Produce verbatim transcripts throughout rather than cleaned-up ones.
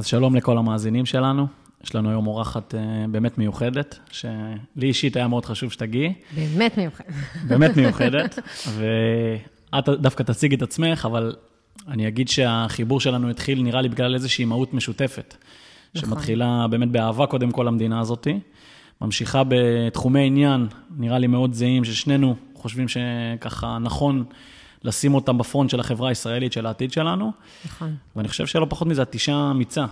אז שלום לכל המאזינים שלנו. יש לנו היום אורחת באמת מיוחדת, שלי אישית היה מאוד חשוב שתגיעי. באמת מיוחדת. באמת מיוחדת, ואת דווקא תציג את עצמך, אבל אני אגיד שהחיבור שלנו התחיל, נראה לי, בגלל איזושהי מהות משותפת, שמתחילה באמת באהבה קודם כל המדינה הזאת, ממשיכה בתחומי עניין, נראה לי מאוד זהים, ששנינו חושבים שככה נכון לשים אותם בפרונט של החברה הישראלית, של העתיד שלנו. נכון. ואני חושב שלא פחות מזה, את אישה אמיצה,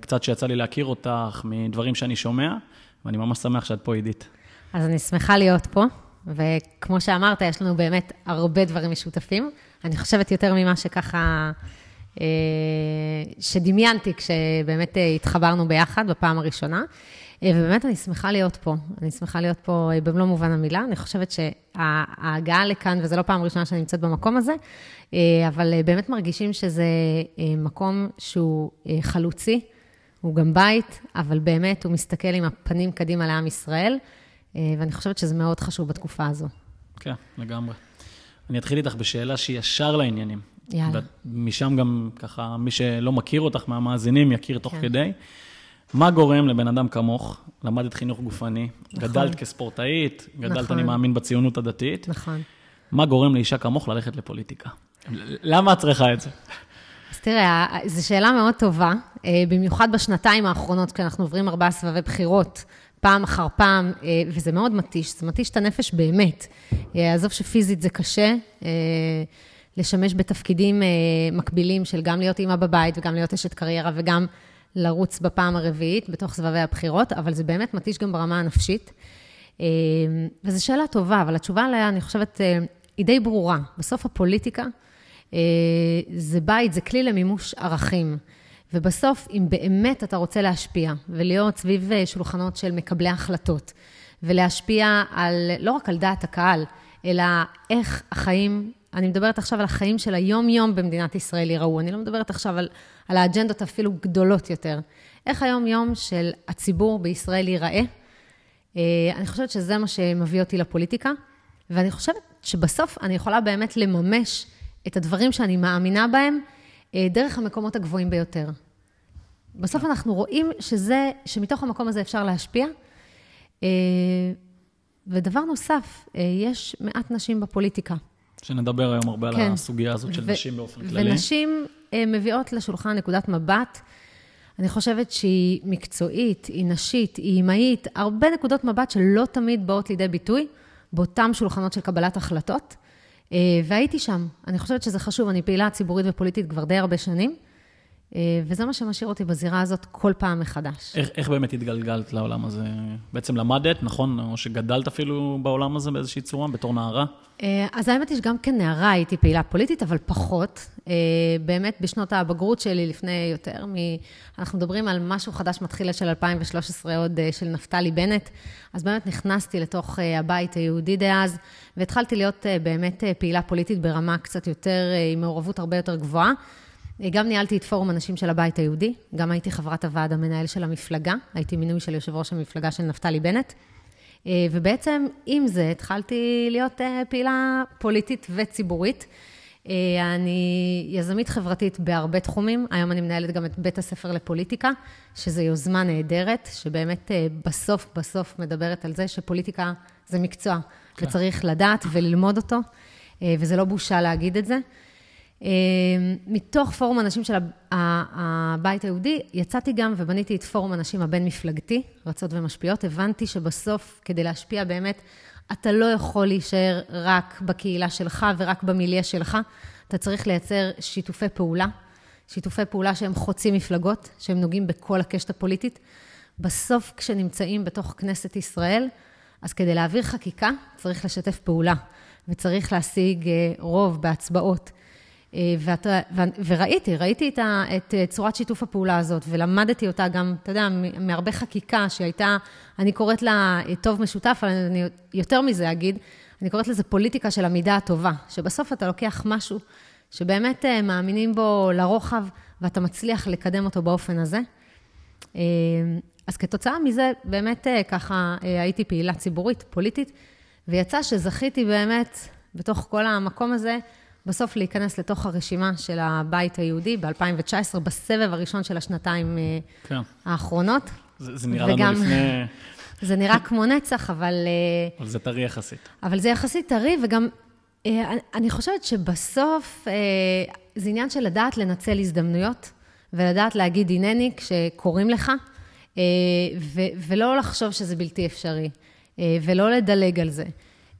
קצת שיצא לי להכיר אותך מדברים שאני שומע, ואני ממש שמח שאת פה, עידית. אז אני שמחה להיות פה, וכמו שאמרת, יש לנו באמת הרבה דברים משותפים. אני חושבת יותר ממה שככה, שדמיינתי כשבאמת התחברנו ביחד בפעם הראשונה, ובאמת אני שמחה להיות פה, אני שמחה להיות פה במלוא מובן המילה, אני חושבת שההגעה לכאן, וזו לא פעם ראשונה שאני נמצאת במקום הזה, אבל באמת מרגישים שזה מקום שהוא חלוצי, הוא גם בית, אבל באמת הוא מסתכל עם הפנים קדימה לעם ישראל, ואני חושבת שזה מאוד חשוב בתקופה הזו. כן, לגמרי. אני אתחיל איתך בשאלה שהיא ישר לעניינים. יאללה. ומשם גם ככה, מי שלא מכיר אותך מהמאזינים יכיר תוך כדי. מה גורם לבן אדם כמוך? למדת חינוך גופני, נכון. גדלת כספורטאית, גדלת, נכון. אני מאמין, בציונות הדתית. נכון. מה גורם לאישה כמוך ללכת לפוליטיקה? למה את צריכה את זה? אז תראה, זו שאלה מאוד טובה, במיוחד בשנתיים האחרונות, כשאנחנו עוברים ארבעה סבבי בחירות, פעם אחר פעם, וזה מאוד מתיש, זה מתיש את הנפש באמת. עזוב שפיזית זה קשה, לשמש בתפקידים מקבילים של גם להיות אימא בבית, וגם להיות אשת קריירה, וגם לרוץ בפעם הרביעית, בתוך סבבי הבחירות, אבל זה באמת מתיש גם ברמה הנפשית. וזו שאלה טובה, אבל התשובה עליה, אני חושבת, היא די ברורה. בסוף הפוליטיקה, זה בית, זה כלי למימוש ערכים. ובסוף, אם באמת אתה רוצה להשפיע, ולהיות סביב שולחנות של מקבלי החלטות, ולהשפיע על, לא רק על דעת הקהל, אלא איך החיים, אני מדברת עכשיו על החיים של היום-יום במדינת ישראל ייראו, אני לא מדברת עכשיו על, על האג'נדות אפילו גדולות יותר. איך היום-יום של הציבור בישראל ייראה? אני חושבת שזה מה שמביא אותי לפוליטיקה, ואני חושבת שבסוף אני יכולה באמת לממש את הדברים שאני מאמינה בהם, דרך המקומות הגבוהים ביותר. בסוף אנחנו רואים שזה, שמתוך המקום הזה אפשר להשפיע. ודבר נוסף, יש מעט נשים בפוליטיקה. שנדבר היום הרבה כן. על הסוגיה הזאת של ו- נשים באופן כללי. ונשים מביאות לשולחן נקודת מבט. אני חושבת שהיא מקצועית, היא נשית, היא אימהית, הרבה נקודות מבט שלא תמיד באות לידי ביטוי, באותם שולחנות של קבלת החלטות. והייתי שם. אני חושבת שזה חשוב, אני פעילה ציבורית ופוליטית כבר די הרבה שנים, וזה מה שמשאיר אותי בזירה הזאת כל פעם מחדש. איך, איך באמת התגלגלת לעולם הזה? בעצם למדת, נכון? או שגדלת אפילו בעולם הזה באיזושהי צורה, בתור נערה? אז האמת היא שגם כנערה הייתי פעילה פוליטית, אבל פחות. באמת בשנות הבגרות שלי לפני יותר, אנחנו מדברים על משהו חדש מתחיל של אלפיים ושלוש עשרה עוד של נפתלי בנט, אז באמת נכנסתי לתוך הבית היהודי דאז, והתחלתי להיות באמת פעילה פוליטית ברמה קצת יותר, עם מעורבות הרבה יותר גבוהה. גם ניהלתי את פורום הנשים של הבית היהודי, גם הייתי חברת הוועד המנהל של המפלגה, הייתי מינוי של יושב ראש המפלגה של נפתלי בנט, ובעצם עם זה התחלתי להיות פעילה פוליטית וציבורית. אני יזמית חברתית בהרבה תחומים, היום אני מנהלת גם את בית הספר לפוליטיקה, שזו יוזמה נהדרת, שבאמת בסוף בסוף מדברת על זה שפוליטיקה זה מקצוע, כן. וצריך לדעת וללמוד אותו, וזה לא בושה להגיד את זה. מתוך פורום הנשים של הבית היהודי, יצאתי גם ובניתי את פורום הנשים הבין-מפלגתי, רצות ומשפיעות, הבנתי שבסוף, כדי להשפיע באמת, אתה לא יכול להישאר רק בקהילה שלך ורק במיליה שלך, אתה צריך לייצר שיתופי פעולה, שיתופי פעולה שהם חוצים מפלגות, שהם נוגעים בכל הקשת הפוליטית. בסוף, כשנמצאים בתוך כנסת ישראל, אז כדי להעביר חקיקה, צריך לשתף פעולה, וצריך להשיג רוב בהצבעות. ואת, ו, וראיתי, ראיתי את, ה, את צורת שיתוף הפעולה הזאת, ולמדתי אותה גם, אתה יודע, מהרבה חקיקה שהייתה, אני קוראת לה טוב משותף, אבל אני יותר מזה אגיד, אני קוראת לזה פוליטיקה של המידה הטובה, שבסוף אתה לוקח משהו שבאמת מאמינים בו לרוחב, ואתה מצליח לקדם אותו באופן הזה. אז כתוצאה מזה, באמת ככה הייתי פעילה ציבורית, פוליטית, ויצא שזכיתי באמת, בתוך כל המקום הזה, בסוף להיכנס לתוך הרשימה של הבית היהודי ב-אלפיים תשע עשרה, בסבב הראשון של השנתיים כן. האחרונות. זה, זה נראה וגם... לנו לפני... זה נראה כמו נצח, אבל... אבל זה טרי יחסית. אבל זה יחסית טרי, וגם אני חושבת שבסוף זה עניין של לדעת לנצל הזדמנויות, ולדעת להגיד אינני כשקוראים לך, ולא לחשוב שזה בלתי אפשרי, ולא לדלג על זה.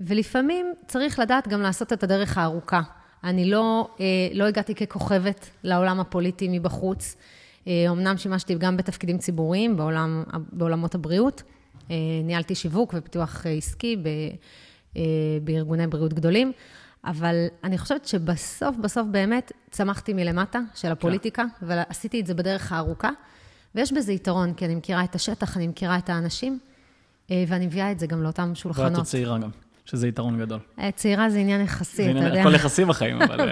ולפעמים צריך לדעת גם לעשות את הדרך הארוכה. אני לא, לא הגעתי ככוכבת לעולם הפוליטי מבחוץ, אמנם שימשתי גם בתפקידים ציבוריים בעולם, בעולמות הבריאות, ניהלתי שיווק ופיתוח עסקי בארגוני בריאות גדולים, אבל אני חושבת שבסוף, בסוף באמת צמחתי מלמטה של הפוליטיקה, ועשיתי את זה בדרך הארוכה, ויש בזה יתרון, כי אני מכירה את השטח, אני מכירה את האנשים, ואני מביאה את זה גם לאותם שולחנות. ואת הצעירה גם, שזה יתרון גדול. צעירה זה עניין יחסי, אתה יודע. כל יחסי בחיים, אבל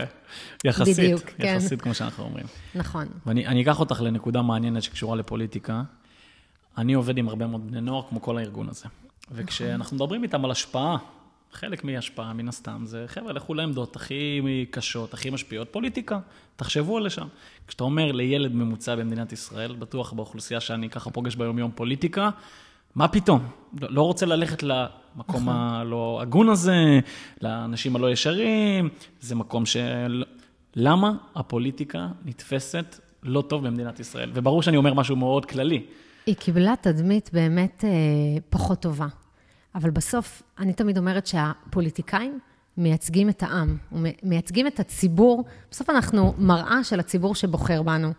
יחסית. בדיוק, כן. יחסית, כמו שאנחנו אומרים. נכון. ואני אקח אותך לנקודה מעניינת שקשורה לפוליטיקה. אני עובד עם הרבה מאוד בני נוער, כמו כל הארגון הזה. וכשאנחנו מדברים איתם על השפעה, חלק מהשפעה, מן הסתם, זה חבר'ה, לכו לעמדות הכי קשות, הכי משפיעות, פוליטיקה, תחשבו על לשם. כשאתה אומר לילד ממוצע במדינת ישראל, בטוח באוכלוסייה שאני ככה פוגש ביום יום פוליטיקה, מה פתאום? לא רוצה ללכת למקום הלא הגון הזה, לאנשים הלא ישרים, זה מקום של... למה הפוליטיקה נתפסת לא טוב במדינת ישראל? וברור שאני אומר משהו מאוד כללי. היא קיבלה תדמית באמת אה, פחות טובה. אבל בסוף, אני תמיד אומרת שהפוליטיקאים מייצגים את העם, מייצגים את הציבור. בסוף אנחנו מראה של הציבור שבוחר בנו.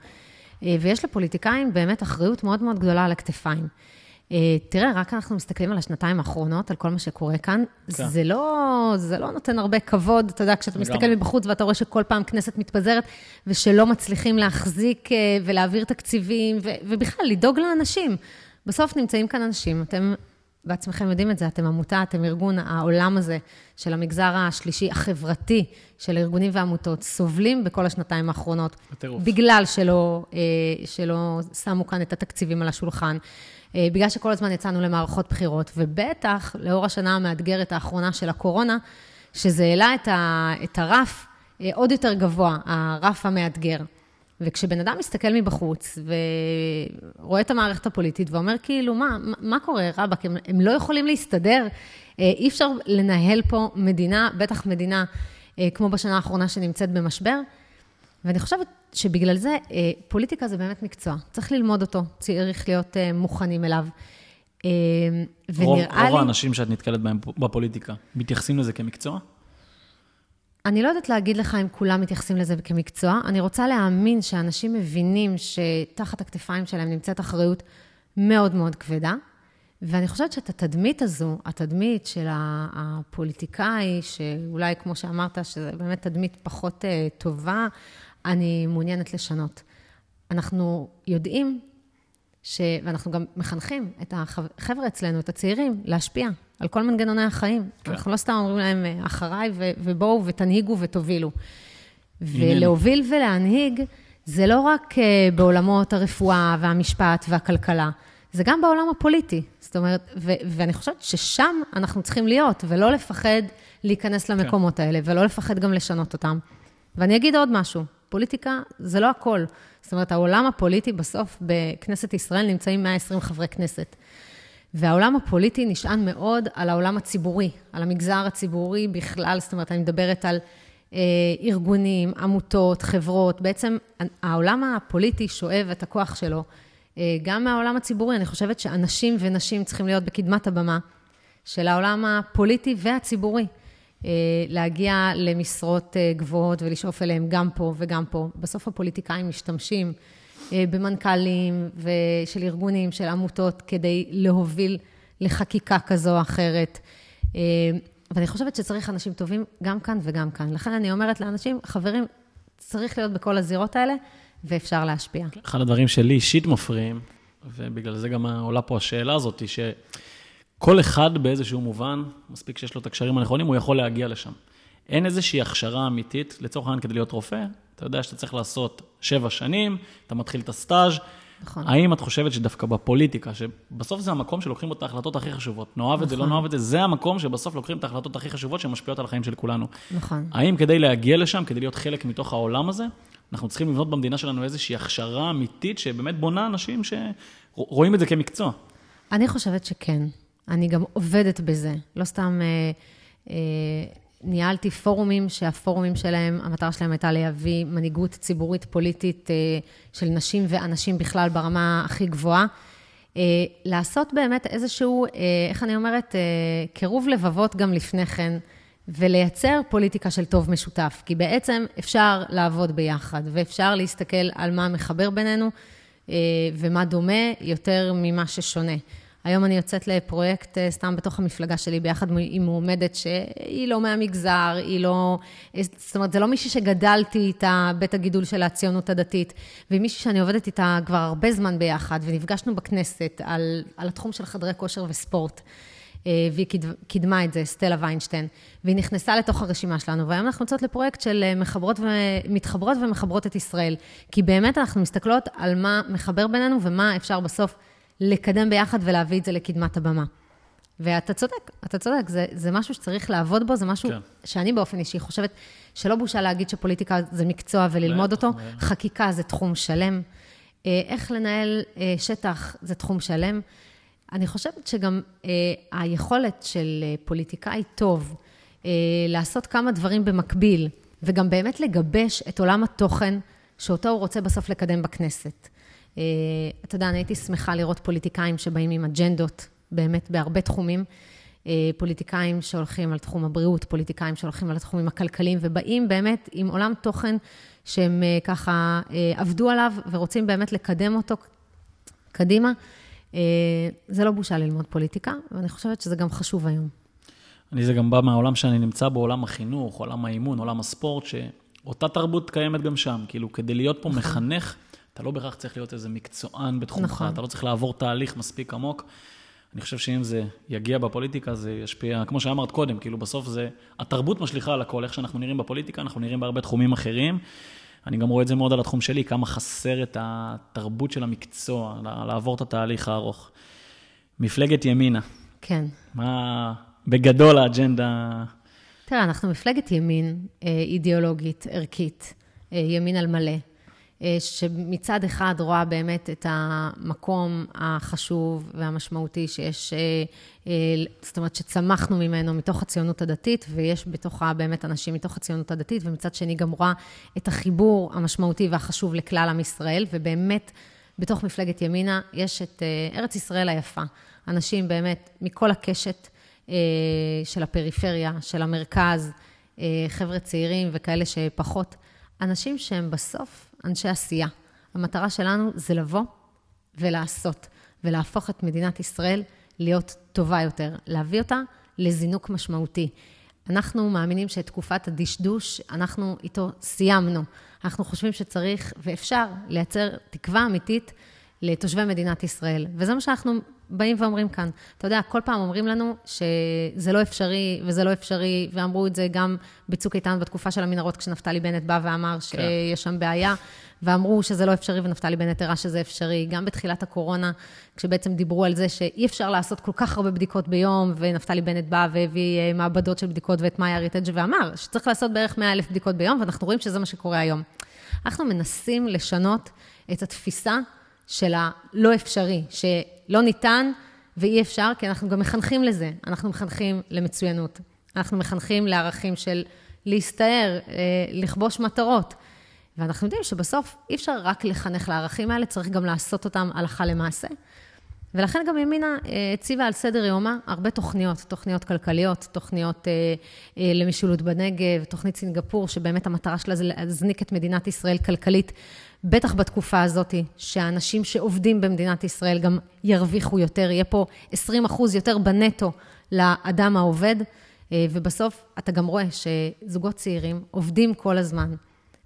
אה, ויש לפוליטיקאים באמת אחריות מאוד מאוד גדולה על הכתפיים. אה, תראה, רק אנחנו מסתכלים על השנתיים האחרונות, על כל מה שקורה כאן. כן. זה לא, זה לא נותן הרבה כבוד. אתה יודע, כשאתה מסתכל מבחוץ ואתה רואה שכל פעם כנסת מתפזרת, ושלא מצליחים להחזיק אה, ולהעביר תקציבים, ו- ובכלל לדאוג לאנשים. בסוף נמצאים כאן אנשים, אתם... בעצמכם יודעים את זה, אתם עמותה, אתם ארגון, העולם הזה של המגזר השלישי, החברתי של ארגונים ועמותות, סובלים בכל השנתיים האחרונות, בטירוף. בגלל שלא, שלא שמו כאן את התקציבים על השולחן, בגלל שכל הזמן יצאנו למערכות בחירות, ובטח לאור השנה המאתגרת האחרונה של הקורונה, שזה העלה את, ה, את הרף עוד יותר גבוה, הרף המאתגר. וכשבן אדם מסתכל מבחוץ ורואה את המערכת הפוליטית ואומר כאילו, מה, מה קורה רבק? הם, הם לא יכולים להסתדר, אי אפשר לנהל פה מדינה, בטח מדינה כמו בשנה האחרונה שנמצאת במשבר. ואני חושבת שבגלל זה פוליטיקה זה באמת מקצוע, צריך ללמוד אותו, צריך להיות מוכנים אליו. רוב, רוב האנשים שאת נתקלת בהם בפוליטיקה, מתייחסים לזה כמקצוע? אני לא יודעת להגיד לך אם כולם מתייחסים לזה כמקצוע. אני רוצה להאמין שאנשים מבינים שתחת הכתפיים שלהם נמצאת אחריות מאוד מאוד כבדה. ואני חושבת שאת התדמית הזו, התדמית של הפוליטיקאי, שאולי כמו שאמרת, שזה באמת תדמית פחות טובה, אני מעוניינת לשנות. אנחנו יודעים, ש... ואנחנו גם מחנכים את החבר'ה אצלנו, את הצעירים, להשפיע. על כל מנגנוני החיים. אנחנו לא סתם אומרים להם, אחריי, ובואו ותנהיגו ותובילו. ולהוביל ולהנהיג, זה לא רק בעולמות הרפואה והמשפט והכלכלה, זה גם בעולם הפוליטי. זאת אומרת, ואני חושבת ששם אנחנו צריכים להיות, ולא לפחד להיכנס למקומות האלה, ולא לפחד גם לשנות אותם. ואני אגיד עוד משהו, פוליטיקה זה לא הכל. זאת אומרת, העולם הפוליטי בסוף, בכנסת ישראל נמצאים מאה ועשרים חברי כנסת. והעולם הפוליטי נשען מאוד על העולם הציבורי, על המגזר הציבורי בכלל, זאת אומרת, אני מדברת על אה, ארגונים, עמותות, חברות, בעצם העולם הפוליטי שואב את הכוח שלו. אה, גם מהעולם הציבורי, אני חושבת שאנשים ונשים צריכים להיות בקדמת הבמה של העולם הפוליטי והציבורי, אה, להגיע למשרות אה, גבוהות ולשאוף אליהם גם פה וגם פה. בסוף הפוליטיקאים משתמשים, במנכ"לים ושל ארגונים, של עמותות, כדי להוביל לחקיקה כזו או אחרת. ואני חושבת שצריך אנשים טובים גם כאן וגם כאן. לכן אני אומרת לאנשים, חברים, צריך להיות בכל הזירות האלה, ואפשר להשפיע. אחד הדברים שלי אישית מפריעים, ובגלל זה גם עולה פה השאלה הזאת, שכל אחד באיזשהו מובן, מספיק שיש לו את הקשרים הנכונים, הוא יכול להגיע לשם. אין איזושהי הכשרה אמיתית, לצורך העניין כדי להיות רופא, אתה יודע שאתה צריך לעשות שבע שנים, אתה מתחיל את הסטאז' נכון. האם את חושבת שדווקא בפוליטיקה, שבסוף זה המקום שלוקחים את ההחלטות הכי חשובות, נאהב נכון. את זה, לא נאהב את זה, זה המקום שבסוף לוקחים את ההחלטות הכי חשובות שמשפיעות על החיים של כולנו. נכון. האם כדי להגיע לשם, כדי להיות חלק מתוך העולם הזה, אנחנו צריכים לבנות במדינה שלנו איזושהי הכשרה אמיתית, שבאמת בונה אנשים שרואים את זה כמקצוע? אני חושבת שכן. אני גם עובדת בזה. לא סתם אה, אה, ניהלתי פורומים שהפורומים שלהם, המטרה שלהם הייתה להביא מנהיגות ציבורית פוליטית אה, של נשים ואנשים בכלל ברמה הכי גבוהה. אה, לעשות באמת איזשהו, אה, איך אני אומרת, אה, קירוב לבבות גם לפני כן, ולייצר פוליטיקה של טוב משותף. כי בעצם אפשר לעבוד ביחד, ואפשר להסתכל על מה מחבר בינינו, אה, ומה דומה יותר ממה ששונה. היום אני יוצאת לפרויקט סתם בתוך המפלגה שלי, ביחד עם מועמדת שהיא לא מהמגזר, היא לא... זאת אומרת, זה לא מישהי שגדלתי איתה בית הגידול של הציונות הדתית, והיא מישהי שאני עובדת איתה כבר הרבה זמן ביחד, ונפגשנו בכנסת על, על התחום של חדרי כושר וספורט, והיא קידמה את זה, סטלה ויינשטיין, והיא נכנסה לתוך הרשימה שלנו, והיום אנחנו יוצאות לפרויקט של מחברות ומתחברות ומחברות את ישראל, כי באמת אנחנו מסתכלות על מה מחבר בינינו ומה אפשר בסוף לקדם ביחד ולהביא את זה לקדמת הבמה. ואתה צודק, אתה צודק, זה, זה משהו שצריך לעבוד בו, זה משהו כן. שאני באופן אישי חושבת שלא בושה להגיד שפוליטיקה זה מקצוע וללמוד אותו, חקיקה זה תחום שלם, איך לנהל שטח זה תחום שלם. אני חושבת שגם היכולת של פוליטיקאי טוב לעשות כמה דברים במקביל, וגם באמת לגבש את עולם התוכן שאותו הוא רוצה בסוף לקדם בכנסת. אתה יודע, אני הייתי שמחה לראות פוליטיקאים שבאים עם אג'נדות, באמת בהרבה תחומים, פוליטיקאים שהולכים על תחום הבריאות, פוליטיקאים שהולכים על התחומים הכלכליים, ובאים באמת עם עולם תוכן שהם ככה עבדו עליו, ורוצים באמת לקדם אותו קדימה. זה לא בושה ללמוד פוליטיקה, ואני חושבת שזה גם חשוב היום. אני זה גם בא מהעולם שאני נמצא בו, עולם החינוך, עולם האימון, עולם הספורט, שאותה תרבות קיימת גם שם, כאילו כדי להיות פה מחנך, אתה לא בהכרח צריך להיות איזה מקצוען בתחומך, נכון. אתה לא צריך לעבור תהליך מספיק עמוק. אני חושב שאם זה יגיע בפוליטיקה, זה ישפיע, כמו שאמרת קודם, כאילו בסוף זה, התרבות משליחה על הכל, איך שאנחנו נראים בפוליטיקה, אנחנו נראים בהרבה תחומים אחרים. אני גם רואה את זה מאוד על התחום שלי, כמה חסר את התרבות של המקצוע, לעבור את התהליך הארוך. מפלגת ימינה. כן. מה בגדול האג'נדה? תראה, אנחנו מפלגת ימין, אידיאולוגית, ערכית, ימין על מלא. שמצד אחד רואה באמת את המקום החשוב והמשמעותי שיש, זאת אומרת שצמחנו ממנו מתוך הציונות הדתית, ויש בתוכה באמת אנשים מתוך הציונות הדתית, ומצד שני גם רואה את החיבור המשמעותי והחשוב לכלל עם ישראל, ובאמת בתוך מפלגת ימינה יש את ארץ ישראל היפה, אנשים באמת מכל הקשת של הפריפריה, של המרכז, חבר'ה צעירים וכאלה שפחות, אנשים שהם בסוף אנשי עשייה. המטרה שלנו זה לבוא ולעשות, ולהפוך את מדינת ישראל להיות טובה יותר, להביא אותה לזינוק משמעותי. אנחנו מאמינים שתקופת הדשדוש, אנחנו איתו סיימנו. אנחנו חושבים שצריך ואפשר לייצר תקווה אמיתית לתושבי מדינת ישראל. וזה מה שאנחנו באים ואומרים כאן. אתה יודע, כל פעם אומרים לנו שזה לא אפשרי, וזה לא אפשרי, ואמרו את זה גם בצוק איתן בתקופה של המנהרות, כשנפתלי בנט בא ואמר שיש שם בעיה, ואמרו שזה לא אפשרי, ונפתלי בנט הראה שזה אפשרי. גם בתחילת הקורונה, כשבעצם דיברו על זה שאי אפשר לעשות כל כך הרבה בדיקות ביום, ונפתלי בנט בא והביא מעבדות של בדיקות ואת מאיה ריטג' ואמר שצריך לעשות בערך מאה אלף בדיקות ביום, ואנחנו רואים שזה מה שקורה היום. אנחנו מנסים לשנות את התפיסה של הלא אפשרי, שלא ניתן ואי אפשר, כי אנחנו גם מחנכים לזה. אנחנו מחנכים למצוינות. אנחנו מחנכים לערכים של להסתער, לכבוש מטרות. ואנחנו יודעים שבסוף אי אפשר רק לחנך לערכים האלה, צריך גם לעשות אותם הלכה למעשה. ולכן גם ימינה הציבה על סדר יומה הרבה תוכניות, תוכניות כלכליות, תוכניות למשילות בנגב, תוכנית סינגפור, שבאמת המטרה שלה זה להזניק את מדינת ישראל כלכלית, בטח בתקופה הזאת, שהאנשים שעובדים במדינת ישראל גם ירוויחו יותר, יהיה פה עשרים אחוז יותר בנטו לאדם העובד, ובסוף אתה גם רואה שזוגות צעירים עובדים כל הזמן,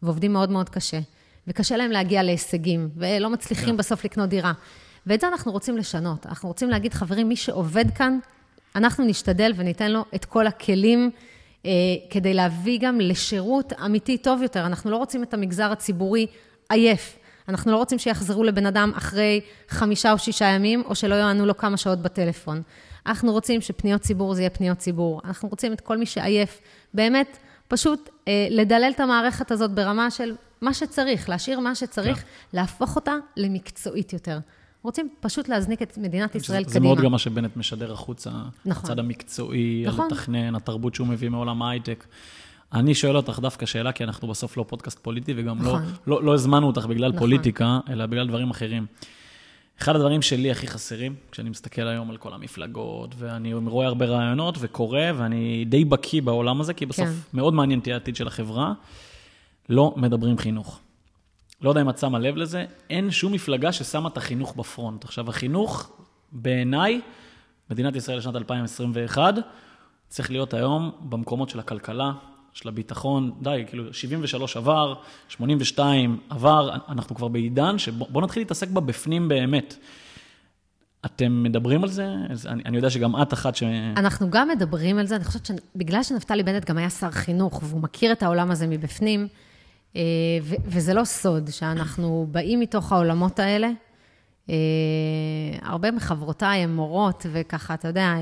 ועובדים מאוד מאוד קשה, וקשה להם להגיע להישגים, ולא מצליחים yeah. בסוף לקנות דירה. ואת זה אנחנו רוצים לשנות. אנחנו רוצים להגיד, חברים, מי שעובד כאן, אנחנו נשתדל וניתן לו את כל הכלים אה, כדי להביא גם לשירות אמיתי טוב יותר. אנחנו לא רוצים את המגזר הציבורי עייף. אנחנו לא רוצים שיחזרו לבן אדם אחרי חמישה או שישה ימים, או שלא יענו לו כמה שעות בטלפון. אנחנו רוצים שפניות ציבור זה יהיה פניות ציבור. אנחנו רוצים את כל מי שעייף. באמת, פשוט אה, לדלל את המערכת הזאת ברמה של מה שצריך, להשאיר מה שצריך, להפוך אותה למקצועית יותר. רוצים פשוט להזניק את מדינת ישראל קדימה. זה מאוד גם מה שבנט משדר החוצה, הצד המקצועי, לתכנן, התרבות שהוא מביא מעולם ההייטק. אני שואל אותך דווקא שאלה, כי אנחנו בסוף לא פודקאסט פוליטי, וגם לא הזמנו אותך בגלל פוליטיקה, אלא בגלל דברים אחרים. אחד הדברים שלי הכי חסרים, כשאני מסתכל היום על כל המפלגות, ואני רואה הרבה רעיונות וקורא, ואני די בקיא בעולם הזה, כי בסוף מאוד מעניין תהיה העתיד של החברה, לא מדברים חינוך. לא יודע אם את שמה לב לזה, אין שום מפלגה ששמה את החינוך בפרונט. עכשיו, החינוך, בעיניי, מדינת ישראל לשנת אלפיים עשרים ואחת, צריך להיות היום במקומות של הכלכלה, של הביטחון, די, כאילו, שבעים ושלוש עבר, שמונים ושתיים עבר, אנחנו כבר בעידן, שבוא נתחיל להתעסק בה בפנים באמת. אתם מדברים על זה? אני, אני יודע שגם את אחת ש... אנחנו גם מדברים על זה, אני חושבת שבגלל שנפתלי בנט גם היה שר חינוך, והוא מכיר את העולם הזה מבפנים, וזה לא סוד שאנחנו באים מתוך העולמות האלה, הרבה מחברותיי הן מורות, וככה, אתה יודע,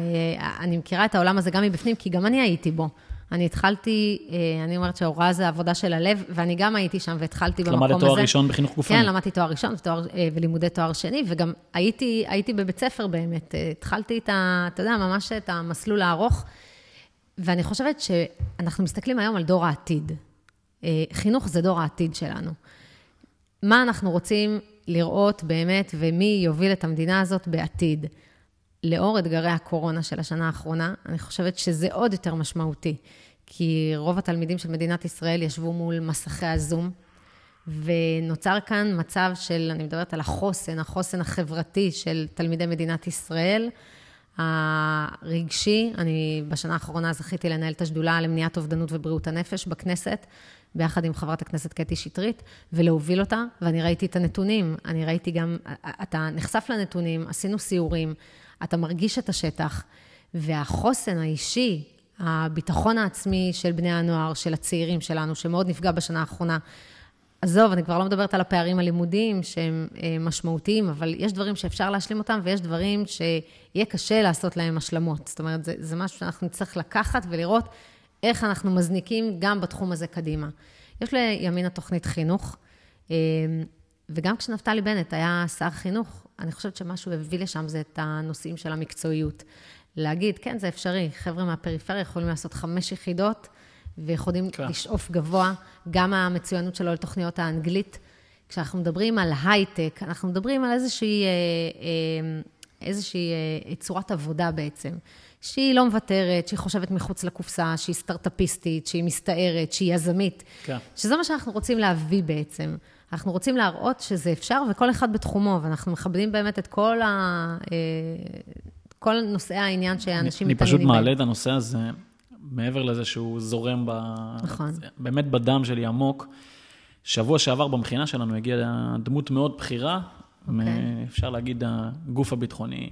אני מכירה את העולם הזה גם מבפנים, כי גם אני הייתי בו. אני התחלתי, אני אומרת שההוראה זה העבודה של הלב, ואני גם הייתי שם והתחלתי במקום הזה. למדת תואר ראשון בחינוך גופני. כן, למדתי תואר ראשון ולימודי תואר שני, וגם הייתי, הייתי בבית ספר באמת, התחלתי את ה, אתה יודע, ממש את המסלול הארוך, ואני חושבת שאנחנו מסתכלים היום על דור העתיד. חינוך זה דור העתיד שלנו. מה אנחנו רוצים לראות באמת, ומי יוביל את המדינה הזאת בעתיד? לאור אתגרי הקורונה של השנה האחרונה, אני חושבת שזה עוד יותר משמעותי, כי רוב התלמידים של מדינת ישראל ישבו מול מסכי הזום, ונוצר כאן מצב של, אני מדברת על החוסן, החוסן החברתי של תלמידי מדינת ישראל, הרגשי, אני בשנה האחרונה זכיתי לנהל את השדולה למניעת אובדנות ובריאות הנפש בכנסת, ביחד עם חברת הכנסת קטי שטרית, ולהוביל אותה, ואני ראיתי את הנתונים, אני ראיתי גם, אתה נחשף לנתונים, עשינו סיורים, אתה מרגיש את השטח, והחוסן האישי, הביטחון העצמי של בני הנוער, של הצעירים שלנו, שמאוד נפגע בשנה האחרונה, עזוב, אני כבר לא מדברת על הפערים הלימודיים שהם משמעותיים, אבל יש דברים שאפשר להשלים אותם, ויש דברים שיהיה קשה לעשות להם השלמות. זאת אומרת, זה, זה משהו שאנחנו נצטרך לקחת ולראות איך אנחנו מזניקים גם בתחום הזה קדימה. יש לימינה תוכנית חינוך, וגם כשנפתלי בנט היה שר חינוך, אני חושבת שמה שהוא הביא לשם זה את הנושאים של המקצועיות. להגיד, כן, זה אפשרי, חבר'ה מהפריפריה יכולים לעשות חמש יחידות, ויכולים לשאוף גבוה, גם המצוינות שלו לתוכניות האנגלית. כשאנחנו מדברים על הייטק, אנחנו מדברים על איזושהי, איזושהי צורת עבודה בעצם, שהיא לא מוותרת, שהיא חושבת מחוץ לקופסה, שהיא סטארט-אפיסטית, שהיא מסתערת, שהיא יזמית, שזה מה שאנחנו רוצים להביא בעצם. אנחנו רוצים להראות שזה אפשר, וכל אחד בתחומו, ואנחנו מכבדים באמת את כל ה... כל נושאי העניין שאנשים... אני פשוט מעלה את הנושא הזה... מעבר לזה שהוא זורם באמת בדם שלי עמוק. שבוע שעבר במכינה שלנו הגיעה דמות מאוד בחירה, אפשר להגיד הגוף הביטחוני,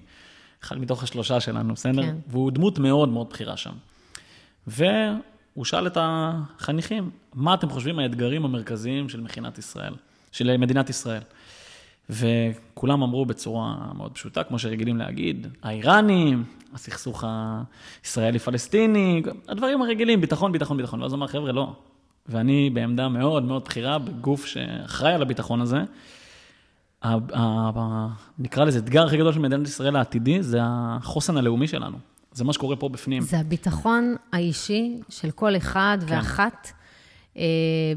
אחד מתוך השלושה שלנו, בסדר? והוא דמות מאוד מאוד בחירה שם. והוא שאל את החניכים, מה אתם חושבים האתגרים המרכזיים של מכינת ישראל, של מדינת ישראל? וכולם אמרו בצורה מאוד פשוטה, כמו שרגילים להגיד, האיראנים, הסכסוך הישראלי-פלסטיני, הדברים הרגילים, ביטחון, ביטחון, ביטחון. לא, אז אמר, חבר'ה, לא. ואני בעמדה מאוד מאוד בחירה בגוף שאחראי על הביטחון הזה. נקרא לזה, אתגר הכי גדול של מדינת ישראל העתידי, זה החוסן הלאומי שלנו. זה מה שקורה פה בפנים. זה הביטחון האישי של כל אחד ואחת,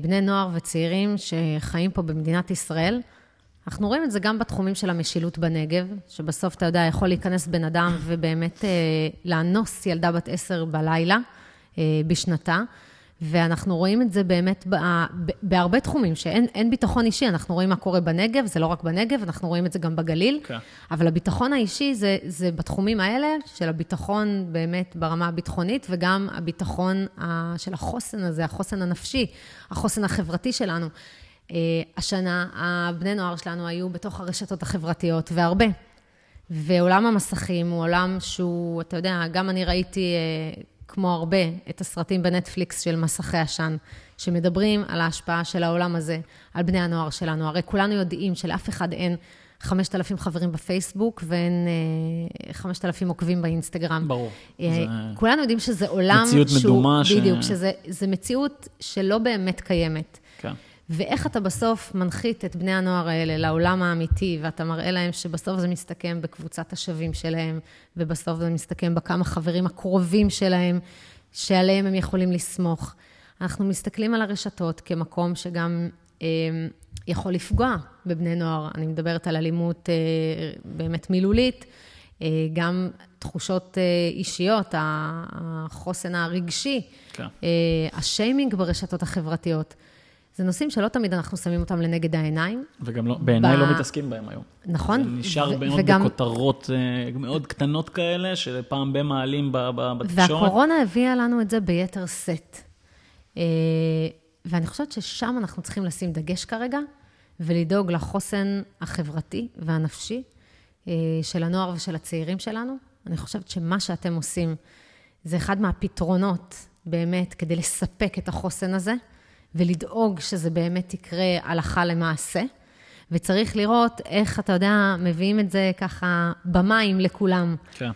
בני נוער וצעירים שחיים פה במדינת ישראל, אנחנו רואים את זה גם בתחומים של המשילות בנגב, שבסוף אתה יודע, יכול להיכנס בן אדם ובאמת אה, לאנוס ילדה בת עשר בלילה, אה, בשנתה, ואנחנו רואים את זה באמת בה, בהרבה תחומים, שאין אין ביטחון אישי, אנחנו רואים מה קורה בנגב, זה לא רק בנגב, אנחנו רואים את זה גם בגליל, okay. אבל הביטחון האישי זה, זה בתחומים האלה, של הביטחון באמת ברמה הביטחונית, וגם הביטחון ה, של החוסן הזה, החוסן הנפשי, החוסן החברתי שלנו, השנה, הבני נוער שלנו היו בתוך הרשתות החברתיות, והרבה. ועולם המסכים הוא עולם שהוא, אתה יודע, גם אני ראיתי, כמו הרבה, את הסרטים בנטפליקס של מסכי השן, שמדברים על ההשפעה של העולם הזה, על בני הנוער שלנו. הרי כולנו יודעים שלאף אחד אין חמשת אלפים חברים בפייסבוק, ואין חמשת אלפים עוקבים באינסטגרם. ברור. כולנו יודעים שזה עולם שהוא בדיוק, שזה מציאות שלא באמת קיימת. כן. ואיך אתה בסוף מנחית את בני הנוער האלה לעולם האמיתי, ואתה מראה להם שבסוף זה מסתכם בקבוצת השווים שלהם, ובסוף זה מסתכם בכמה חברים הקרובים שלהם, שעליהם הם יכולים לסמוך. אנחנו מסתכלים על הרשתות כמקום שגם אה, יכול לפגוע בבני נוער. אני מדברת על אלימות אה, באמת מילולית, אה, גם תחושות אה, אישיות, החוסן הרגשי, כן. אה, השיימינג ברשתות החברתיות. זה נושאים שלא תמיד אנחנו שמים אותם לנגד העיניים. וגם לא, בעיניי ב... לא מתעסקים בהם היום. נכון. זה נשאר ו... בעינות וגם... בכותרות מאוד קטנות כאלה, שפעם במעלים בתקשורת. והקורונה הביאה לנו את זה ביתר סט. ואני חושבת ששם אנחנו צריכים לשים דגש כרגע, ולדאוג לחוסן החברתי והנפשי של הנוער ושל הצעירים שלנו. אני חושבת שמה שאתם עושים, זה אחד מהפתרונות באמת, כדי לספק את החוסן הזה, ולדאוג שזה באמת יקרה הלכה למעשה, וצריך לראות איך, אתה יודע, מביאים את זה ככה במים לכולם. כן,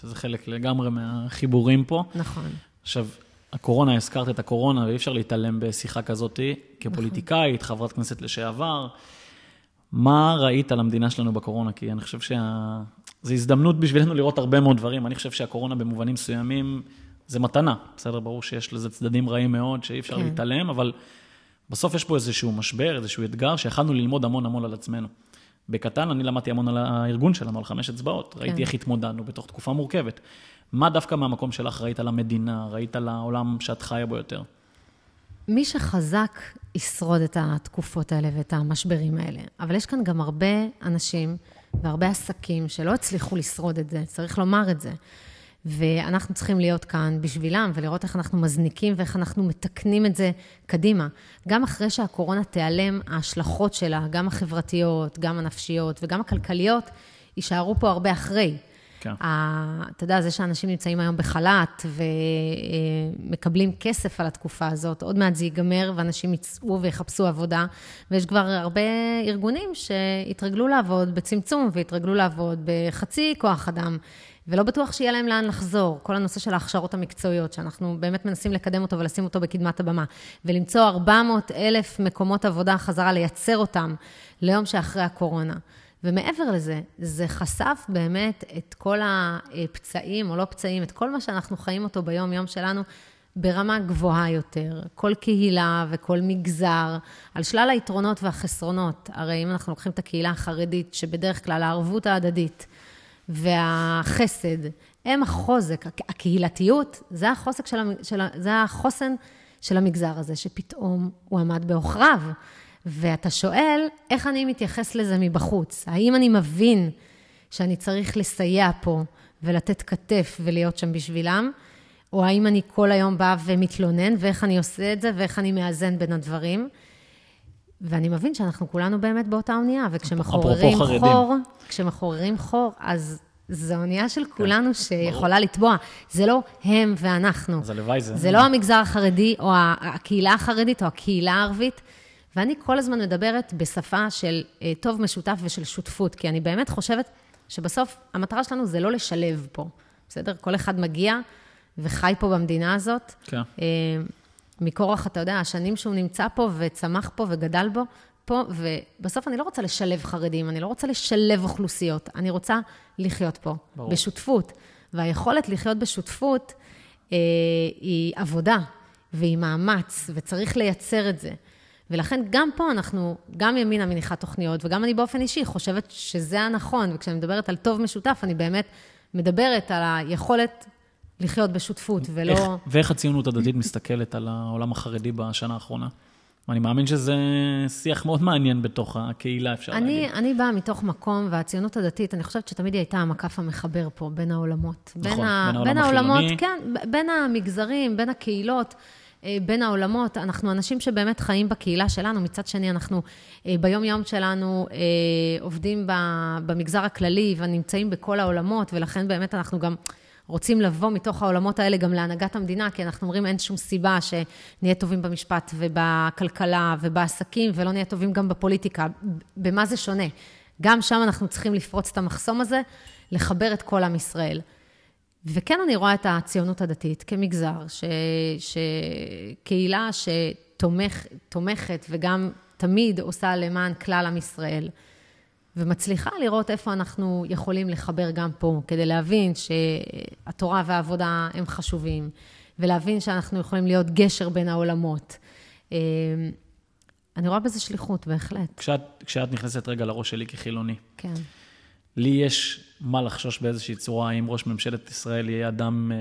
שזה חלק לגמרי מהחיבורים פה. נכון. עכשיו, הקורונה, הזכרת את הקורונה, ואי אפשר להתעלם בשיחה כזאת, כפוליטיקאית, חברת כנסת לשעבר. מה ראית על המדינה שלנו בקורונה? כי אני חושב שה... זו הזדמנות בשבילנו לראות הרבה מאוד דברים. אני חושב שהקורונה במובנים מסוימים... זה מתנה, בסדר, ברור שיש לזה צדדים רעים מאוד, שאי אפשר כן. להתעלם, אבל בסוף יש פה איזשהו משבר, איזשהו אתגר, שיכלנו ללמוד המון המון על עצמנו. בקטן, אני למדתי המון על הארגון שלנו, על חמש אצבעות, כן. ראיתי איך התמודדנו בתוך תקופה מורכבת. מה דווקא מהמקום שלך ראית על המדינה, ראית על העולם שאת חיה בו יותר? מי שחזק ישרוד את התקופות האלה ואת המשברים האלה, אבל יש כאן גם הרבה אנשים והרבה עסקים שלא הצליחו לשרוד את זה, צריך לומר את זה. ואנחנו צריכים להיות כאן בשבילם, ולראות איך אנחנו מזניקים, ואיך אנחנו מתקנים את זה קדימה. גם אחרי שהקורונה תיעלם, ההשלכות שלה, גם החברתיות, גם הנפשיות, וגם הכלכליות, יישארו פה הרבה אחרי. כן. אתה יודע, זה שאנשים נמצאים היום בחל"ת, ומקבלים כסף על התקופה הזאת, עוד מעט זה ייגמר, ואנשים יצאו ויחפשו עבודה, ויש כבר הרבה ארגונים שהתרגלו לעבוד בצמצום, והתרגלו לעבוד בחצי כוח אדם, ולא בטוח שיהיה להם לאן לחזור. כל הנושא של ההכשרות המקצועיות, שאנחנו באמת מנסים לקדם אותו ולשים אותו בקדמת הבמה, ולמצוא ארבע מאות אלף מקומות עבודה חזרה, לייצר אותם ליום שאחרי הקורונה. ומעבר לזה, זה חשף באמת את כל הפצעים או לא פצעים, את כל מה שאנחנו חיים אותו ביום-יום שלנו, ברמה גבוהה יותר. כל קהילה וכל מגזר, על שלל היתרונות והחסרונות. הרי אם אנחנו לוקחים את הקהילה החרדית, שבדרך כלל הערבות ההדדית, והחסד, הם החוזק, הקהילתיות, זה החוזק של, של, זה החוסן של המגזר הזה, שפתאום הוא עמד באוכריו. ואתה שואל, איך אני מתייחס לזה מבחוץ? האם אני מבין שאני צריך לסייע פה, ולתת כתף ולהיות שם בשבילם? או האם אני כל היום בא ומתלונן, ואיך אני עושה את זה, ואיך אני מאזן בין הדברים? ואני מבין שאנחנו כולנו באמת באותה אונייה, וכשמחוררים חור, כשמחוררים חור, אז זו אונייה של כולנו שיכולה לטבוע. זה לא הם ואנחנו. זה לא המגזר החרדי, או הקהילה החרדית, או הקהילה הערבית. ואני כל הזמן מדברת בשפה של טוב משותף ושל שותפות, כי אני באמת חושבת שבסוף המטרה שלנו זה לא לשלב פה. בסדר? כל אחד מגיע וחי פה במדינה הזאת. כן. מכורח, אתה יודע, השנים שהוא נמצא פה וצמח פה וגדל בו, פה, ובסוף אני לא רוצה לשלב חרדים, אני לא רוצה לשלב אוכלוסיות, אני רוצה לחיות פה, ברור. בשותפות. והיכולת לחיות בשותפות אה, היא עבודה, והיא מאמץ, וצריך לייצר את זה. ולכן גם פה אנחנו, גם ימינה מניחה תוכניות, וגם אני באופן אישי חושבת שזה הנכון, וכשאני מדברת על טוב משותף, אני באמת מדברת על היכולת... לחיות בשותפות, ולא... איך, ואיך הציונות הדתית מסתכלת על העולם החרדי בשנה האחרונה? אני מאמין שזה שיח מאוד מעניין בתוך הקהילה, אפשר אני, להגיד. אני באה מתוך מקום, והציונות הדתית, אני חושבת שתמיד היא הייתה המקף המחבר פה, בין העולמות. נכון, בין, ה... בין, בין העולמות, החילוני. כן, בין המגזרים, בין הקהילות, בין העולמות. אנחנו אנשים שבאמת חיים בקהילה שלנו, מצד שני אנחנו ביום-יום שלנו עובדים במגזר הכללי, ונמצאים בכל העולמות, ולכן באמת אנחנו גם... רוצים לבוא מתוך העולמות האלה גם להנהגת המדינה, כי אנחנו אומרים אין שום סיבה שנהיה טובים במשפט ובכלכלה ובעסקים, ולא נהיה טובים גם בפוליטיקה. במה זה שונה? גם שם אנחנו צריכים לפרוץ את המחסום הזה, לחבר את כל עם ישראל. וכן אני רואה את הציונות הדתית כמגזר, ש... שקהילה שתומך, תומכת וגם תמיד עושה למען כלל עם ישראל, ומצליחה לראות איפה אנחנו יכולים לחבר גם פה, כדי להבין שהתורה והעבודה הם חשובים, ולהבין שאנחנו יכולים להיות גשר בין העולמות. אני רואה בזה שליחות, בהחלט. כשאת, כשאת נכנסת רגע לראש שלי כחילוני. כן. לי יש מה לחשוש באיזושהי צורה, האם ראש ממשלת ישראל יהיה אדם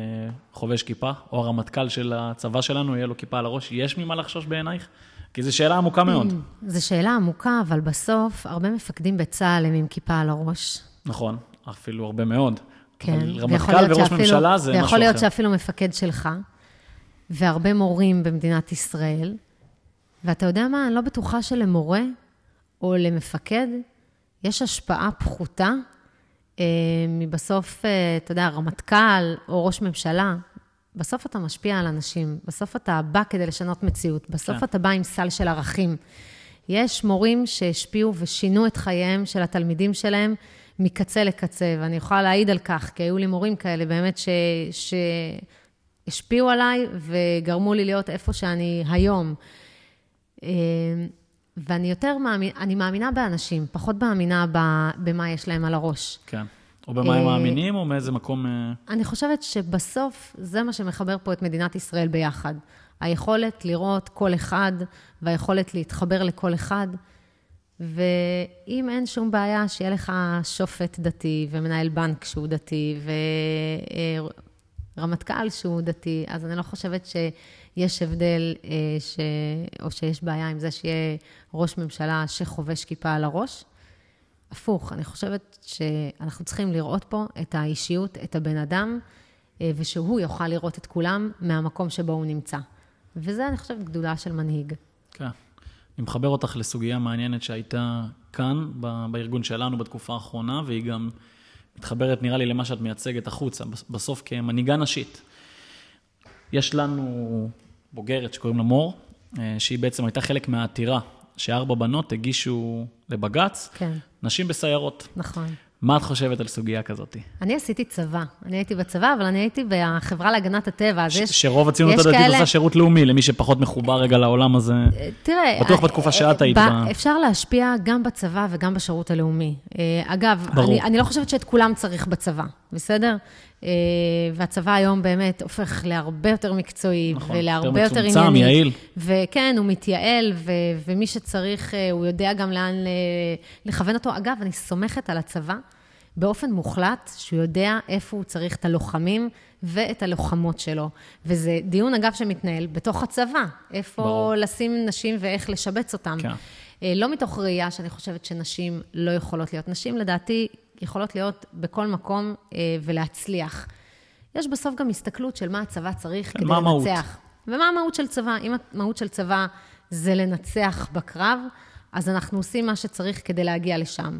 חובש כיפה, או הרמטכ"ל של הצבא שלנו יהיה לו כיפה על הראש, יש ממה לחשוש בעינייך? כי זו שאלה עמוקה מאוד. זו שאלה עמוקה, אבל בסוף הרבה מפקדים בצה"ל הם עם כיפה על הראש. נכון, אפילו הרבה מאוד. כן. רמטכ"ל וראש ממשלה זה משהו אחר. ויכול להיות שאפילו מפקד שלך, והרבה מורים במדינת ישראל, ואתה יודע מה, אני לא בטוחה שלמורה או למפקד, יש השפעה פחותה מבסוף, אתה יודע, רמטכ"ל או ראש ממשלה, בסוף אתה משפיע על אנשים, בסוף אתה בא כדי לשנות מציאות, בסוף כן. אתה בא עם סל של ערכים. יש מורים שהשפיעו ושינו את חייהם של התלמידים שלהם מקצה לקצה, ואני יכולה להעיד על כך, כי היו לי מורים כאלה באמת ש... שהשפיעו עליי וגרמו לי להיות איפה שאני היום. ואני יותר מאמינה, אני מאמינה באנשים, פחות מאמינה במה יש להם על הראש. כן. או במה הם מאמינים, או מאיזה מקום... אני חושבת שבסוף זה מה שמחבר פה את מדינת ישראל ביחד. היכולת לראות כל אחד, והיכולת להתחבר לכל אחד. ואם אין שום בעיה, שיהיה לך שופט דתי, ומנהל בנק שהוא דתי, ורמטכ"ל שהוא דתי, אז אני לא חושבת שיש הבדל, ש... או שיש בעיה עם זה שיהיה ראש ממשלה שחובש כיפה על הראש. הפוך, אני חושבת שאנחנו צריכים לראות פה את האישיות, את הבן אדם, ושהוא יוכל לראות את כולם מהמקום שבו הוא נמצא. וזה, אני חושבת, גדולה של מנהיג. כן. אני מחבר אותך לסוגיה מעניינת שהייתה כאן, בארגון שלנו בתקופה האחרונה, והיא גם מתחברת, נראה לי, למה שאת מייצגת החוצה, בסוף כמנהיגה נשית. יש לנו בוגרת שקוראים לה מור, שהיא בעצם הייתה חלק מהעתירה, שארבע בנות הגישו לבגץ, כן. נשים בסיירות. נכון. מה את חושבת על סוגיה כזאת? אני עשיתי צבא. אני הייתי בצבא, אבל אני הייתי בחברה להגנת הטבע. ש- יש, שרוב הציונות הדתית כאלה... עושה שירות לאומי, למי שפחות מחובר רגע לעולם הזה. תראה... בטוח I, בתקופה שאת I, היית ב... בה... אפשר להשפיע גם בצבא וגם בשירות הלאומי. אגב, אני, אני לא חושבת שאת כולם צריך בצבא, בסדר? והצבא היום באמת הופך להרבה יותר מקצועי, נכון, ולהרבה יותר ענייני. יעיל. וכן, הוא מתייעל, ו- ומי שצריך, הוא יודע גם לאן לכוון אותו. אגב, אני סומכת על הצבא באופן מוחלט, שהוא יודע איפה הוא צריך את הלוחמים ואת הלוחמות שלו. וזה דיון, אגב, שמתנהל בתוך הצבא, איפה ברור. לשים נשים ואיך לשבץ אותם. כן. לא מתוך ראייה שאני חושבת שנשים לא יכולות להיות נשים, לדעתי, יכולות להיות בכל מקום ולהצליח. יש בסוף גם הסתכלות של מה הצבא צריך כדי לנצח. ומה המהות של צבא? אם המהות של צבא זה לנצח בקרב, אז אנחנו עושים מה שצריך כדי להגיע לשם.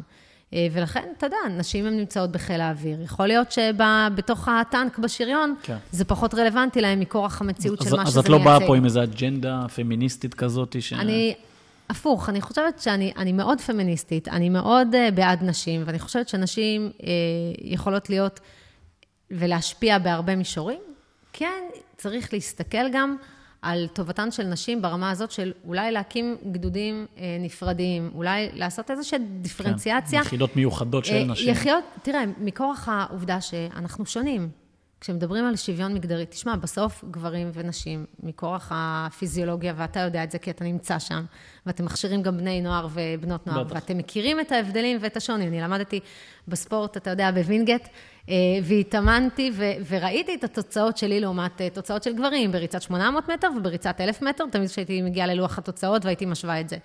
ולכן, אתה יודע, נשים הן נמצאות בחיל האוויר. יכול להיות שבתוך הטנק בשריון, זה פחות רלוונטי להם מכורח המציאות של מה שזה מייצג. אז את לא באה פה עם איזו אג'נדה פמיניסטית כזאת? אני... הפוך, אני חושבת שאני אני מאוד פמיניסטית, אני מאוד בעד נשים, ואני חושבת שנשים אה, יכולות להיות ולהשפיע בהרבה מישורים. כן, צריך להסתכל גם על טובתן של נשים ברמה הזאת של אולי להקים גדודים אה, נפרדים, אולי לעשות איזושהי דיפרנציאציה. כן, יחידות מיוחדות של אה, נשים. יחידות, תראה, מכורח העובדה שאנחנו שונים. כשמדברים על שוויון מגדרי, תשמע, בסוף גברים ונשים, מכורח הפיזיולוגיה, ואתה יודע את זה כי אתה נמצא שם, ואתם מכשירים גם בני נוער ובנות נוער, בטח. ואתם מכירים את ההבדלים ואת השוני. אני למדתי בספורט, אתה יודע, בווינגט, והתאמנתי ו- וראיתי את התוצאות שלי לעומת תוצאות של גברים, בריצת שמונה מאות מטר ובריצת אלף מטר, תמיד שהייתי מגיעה ללוח התוצאות והייתי משווה את זה.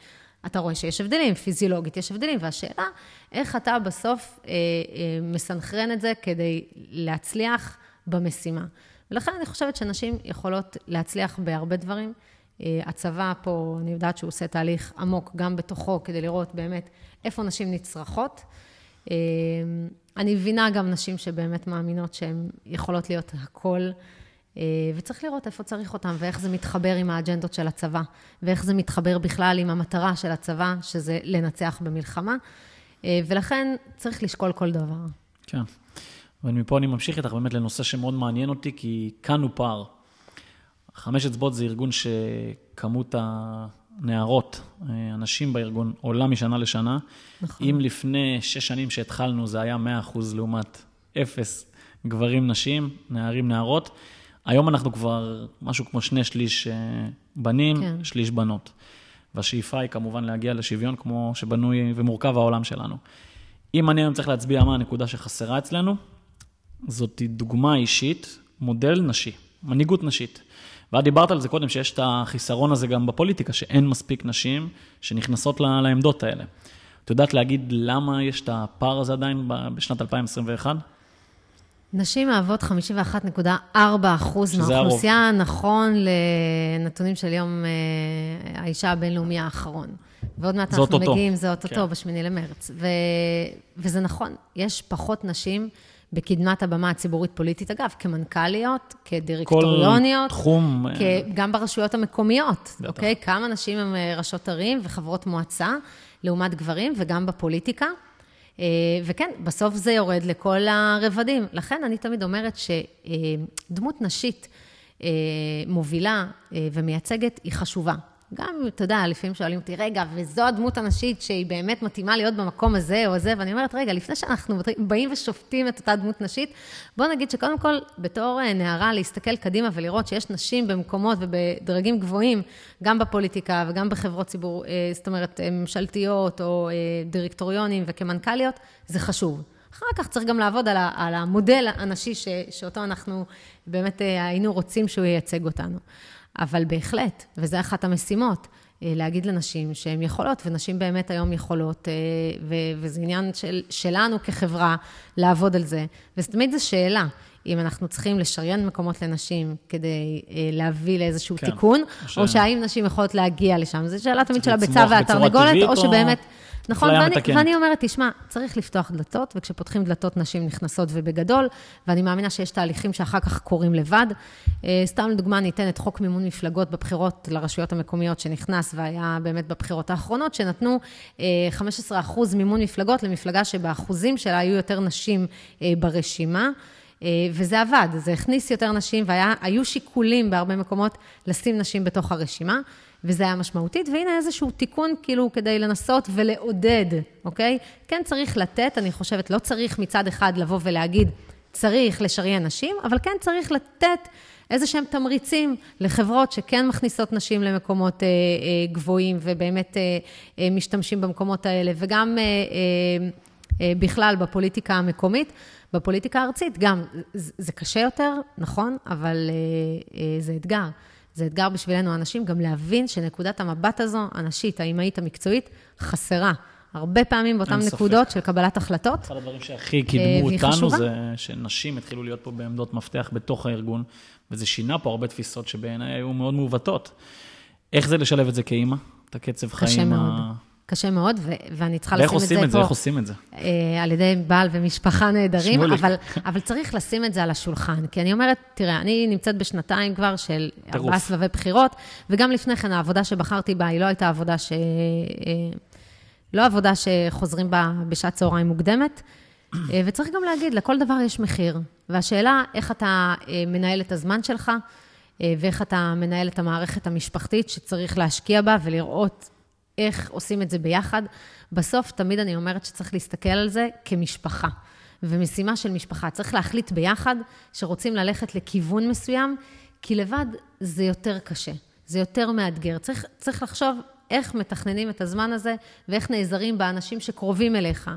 אתה רואה שיש הבדלים, פיזיולוגית יש הבדלים, והשאלה, איך אתה בסוף אה, אה, מסנכרן את זה כדי להצליח במשימה. ולכן אני חושבת שנשים יכולות להצליח בהרבה דברים. הצבא פה, אני יודעת שהוא עושה תהליך עמוק גם בתוכו, כדי לראות באמת איפה נשים נצרכות. אני מבינה גם נשים שבאמת מאמינות שהן יכולות להיות הכל, וצריך לראות איפה צריך אותם, ואיך זה מתחבר עם האג'נדות של הצבא, ואיך זה מתחבר בכלל עם המטרה של הצבא, שזה לנצח במלחמה, ולכן צריך לשקול כל דבר. כן, ומפה אני ממשיך איתך באמת לנושא שמאוד מעניין אותי, כי כאן הוא פער. חמש אצבעות זה ארגון שכמות הנערות, אנשים בארגון, עולה משנה לשנה. נכון. אם לפני שש שנים שהתחלנו זה היה מאה אחוז לעומת אפס גברים, נשים, נערים, נערות, היום אנחנו כבר משהו כמו שני שליש בנים, כן. שליש בנות. והשאיפה היא כמובן להגיע לשוויון כמו שבנוי ומורכב העולם שלנו. אם אני היום צריך להצביע מה הנקודה שחסרה אצלנו, זאת דוגמה אישית, מודל נשי, מנהיגות נשית. ואת דיברת על זה קודם שיש את החיסרון הזה גם בפוליטיקה, שאין מספיק נשים שנכנסות לעמדות האלה. את יודעת להגיד למה יש את הפער הזה עדיין בשנת אלפיים עשרים ואחת? נשים מהוות חמישים ואחת נקודה ארבע אחוז מהאוכלוסייה, נכון לנתונים של יום האישה הבינלאומי האחרון. ועוד מעט אנחנו מגיעים, זה אוטוטו בשמיני למרץ. וזה נכון, יש פחות נשים בקדמת הבמה הציבורית פוליטית, אגב, כמנכ"ליות, כדירקטוריוניות, גם ברשויות המקומיות, אוקיי? כמה נשים הם ראשות ערים וחברות מועצה, לעומת גברים, וגם בפוליטיקה. וכן, בסוף זה יורד לכל הרבדים. לכן אני תמיד אומרת שדמות נשית מובילה ומייצגת היא חשובה. גם, אתה יודע, לפעמים שואלים אותי, רגע, וזו הדמות הנשית שהיא באמת מתאימה להיות במקום הזה או זה, ואני אומרת, רגע, לפני שאנחנו באים ושופטים את אותה דמות נשית, בוא נגיד שקודם כל, בתור נערה, להסתכל קדימה ולראות שיש נשים במקומות ובדרגים גבוהים, גם בפוליטיקה וגם בחברות ציבור, זאת אומרת, ממשלתיות או דירקטוריונים וכמנכ"ליות, זה חשוב. אחר כך צריך גם לעבוד על המודל הנשי שאותו אנחנו באמת היינו רוצים שהוא ייצג אותנו. אבל בהחלט, וזו אחת המשימות, להגיד לנשים שהן יכולות, ונשים באמת היום יכולות, וזה עניין של, שלנו כחברה לעבוד על זה. ותמיד זו שאלה, אם אנחנו צריכים לשריין מקומות לנשים כדי להביא לאיזשהו כן, תיקון, ש... או שהאם נשים יכולות להגיע לשם. זו שאלה תמיד של הביצה והתרנגולת, או שבאמת... נכון, ואני, ואני אומרת, תשמע, צריך לפתוח דלתות, וכשפותחים דלתות נשים נכנסות ובגדול, ואני מאמינה שיש תהליכים שאחר כך קורים לבד. סתם לדוגמה, ניתן את חוק מימון מפלגות בבחירות לרשויות המקומיות שנכנס, והיה באמת בבחירות האחרונות, שנתנו חמישה עשר אחוז מימון מפלגות למפלגה שבאחוזים שלה היו יותר נשים ברשימה, וזה עבד, זה הכניס יותר נשים, והיו שיקולים בהרבה מקומות לשים נשים בתוך הרשימה, וזה היה משמעותית, והנה איזשהו תיקון כאילו כדי לנסות ולעודד, אוקיי? כן צריך לתת, אני חושבת, לא צריך מצד אחד לבוא ולהגיד, צריך לשריין נשים, אבל כן צריך לתת איזה שהם תמריצים לחברות שכן מכניסות נשים למקומות אה, אה, גבוהים, ובאמת אה, אה, משתמשים במקומות האלה, וגם אה, אה, אה, בכלל בפוליטיקה המקומית, בפוליטיקה הארצית, גם זה, זה קשה יותר, נכון? אבל אה, אה, זה אתגר. זה אתגר בשבילנו אנשים גם להבין שנקודת המבט הזו, הנשית, האימהית, המקצועית, חסרה. הרבה פעמים באותן נקודות של קבלת החלטות. אחד הדברים שהכי קידמו אותנו זה שנשים התחילו להיות פה בעמדות מפתח בתוך הארגון, וזה שינה פה הרבה תפיסות שבעיניי היו מאוד מעוותות. איך זה לשלב את זה כאימא? את הקצב חיים ה... קשה מאוד, ו- ואני צריכה לשים את זה, את זה פה. איך עושים את זה? אה, על ידי בעל ומשפחה נהדרים, אבל, אבל צריך לשים את זה על השולחן. כי אני אומרת, תראה, אני נמצאת בשנתיים כבר של ארבעה סבבי בחירות, וגם לפני כן העבודה שבחרתי בה, היא לא הייתה עבודה, ש... לא עבודה שחוזרים בה בשעת צהריים מוקדמת, וצריך גם להגיד, לכל דבר יש מחיר. והשאלה, איך אתה מנהל את הזמן שלך, ואיך אתה מנהל את המערכת המשפחתית, שצריך להשקיע בה ולראות... איך עושים את זה ביחד. בסוף, תמיד אני אומרת שצריך להסתכל על זה כמשפחה, ומשימה של משפחה. צריך להחליט ביחד שרוצים ללכת לכיוון מסוים, כי לבד זה יותר קשה, זה יותר מאתגר. צריך, צריך לחשוב איך מתכננים את הזמן הזה, ואיך נעזרים באנשים שקרובים אליך,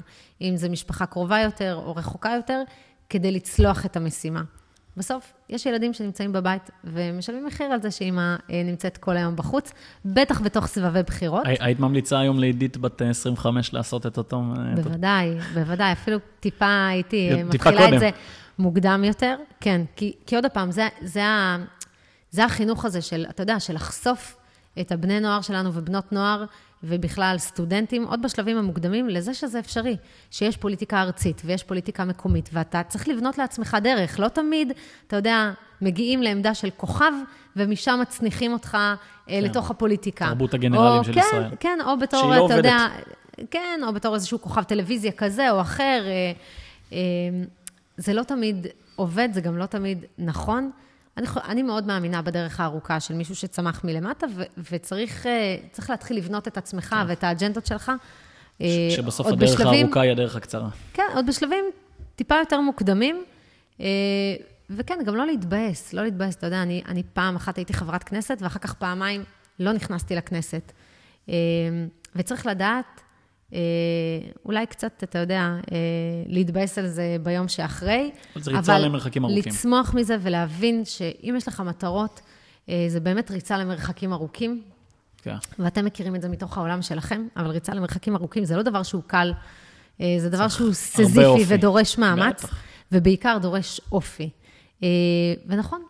אם זה משפחה קרובה יותר או רחוקה יותר, כדי לצלוח את המשימה. בסוף, יש ילדים שנמצאים בבית ומשלמים מחיר על זה שאמא נמצאת כל היום בחוץ, בטח בתוך סבבי בחירות. היית ממליצה היום לידית בת עשרים וחמש לעשות את אותו? בוודאי, בוודאי, אפילו טיפה הייתי מתחילה את זה מוקדם יותר. כן, כי עוד הפעם, זה החינוך הזה של, אתה יודע, של לחשוף את הבני נוער שלנו ובנות נוער ובכלל סטודנטים, עוד בשלבים המוקדמים, לזה שזה אפשרי, שיש פוליטיקה ארצית ויש פוליטיקה מקומית, ואתה צריך לבנות לעצמך דרך, לא תמיד, אתה יודע, מגיעים לעמדה של כוכב, ומשם מצניחים אותך כן. לתוך הפוליטיקה. תרבות הגנרלים או, של כן, ישראל. כן, או בתור, אתה עובדת. יודע, כן, או בתור איזשהו כוכב טלוויזיה כזה או אחר, אה, אה, זה לא תמיד עובד, זה גם לא תמיד נכון, אני, אני מאוד מאמינה בדרך הארוכה של מישהו שצמח מלמטה, ו, וצריך צריך להתחיל לבנות את עצמך כן. ואת האג'נדות שלך. ש, שבסוף הדרך בשלבים, הארוכה היא הדרך הקצרה. כן, עוד בשלבים טיפה יותר מוקדמים, וכן, גם לא להתבאס, לא להתבאס, אתה יודע, אני, אני פעם אחת הייתי חברת כנסת, ואחר כך פעמיים לא נכנסתי לכנסת. וצריך לדעת, אולי קצת, אתה יודע, להתבאס על זה ביום שאחרי, אבל לצמוח מזה ולהבין שאם יש לך מטרות, זה באמת ריצה למרחקים ארוכים, ואתם מכירים את זה מתוך העולם שלכם, אבל ריצה למרחקים ארוכים זה לא דבר שהוא קל, זה דבר שהוא סזיפי ודורש מאמץ, ובעיקר דורש אופי. ונכון,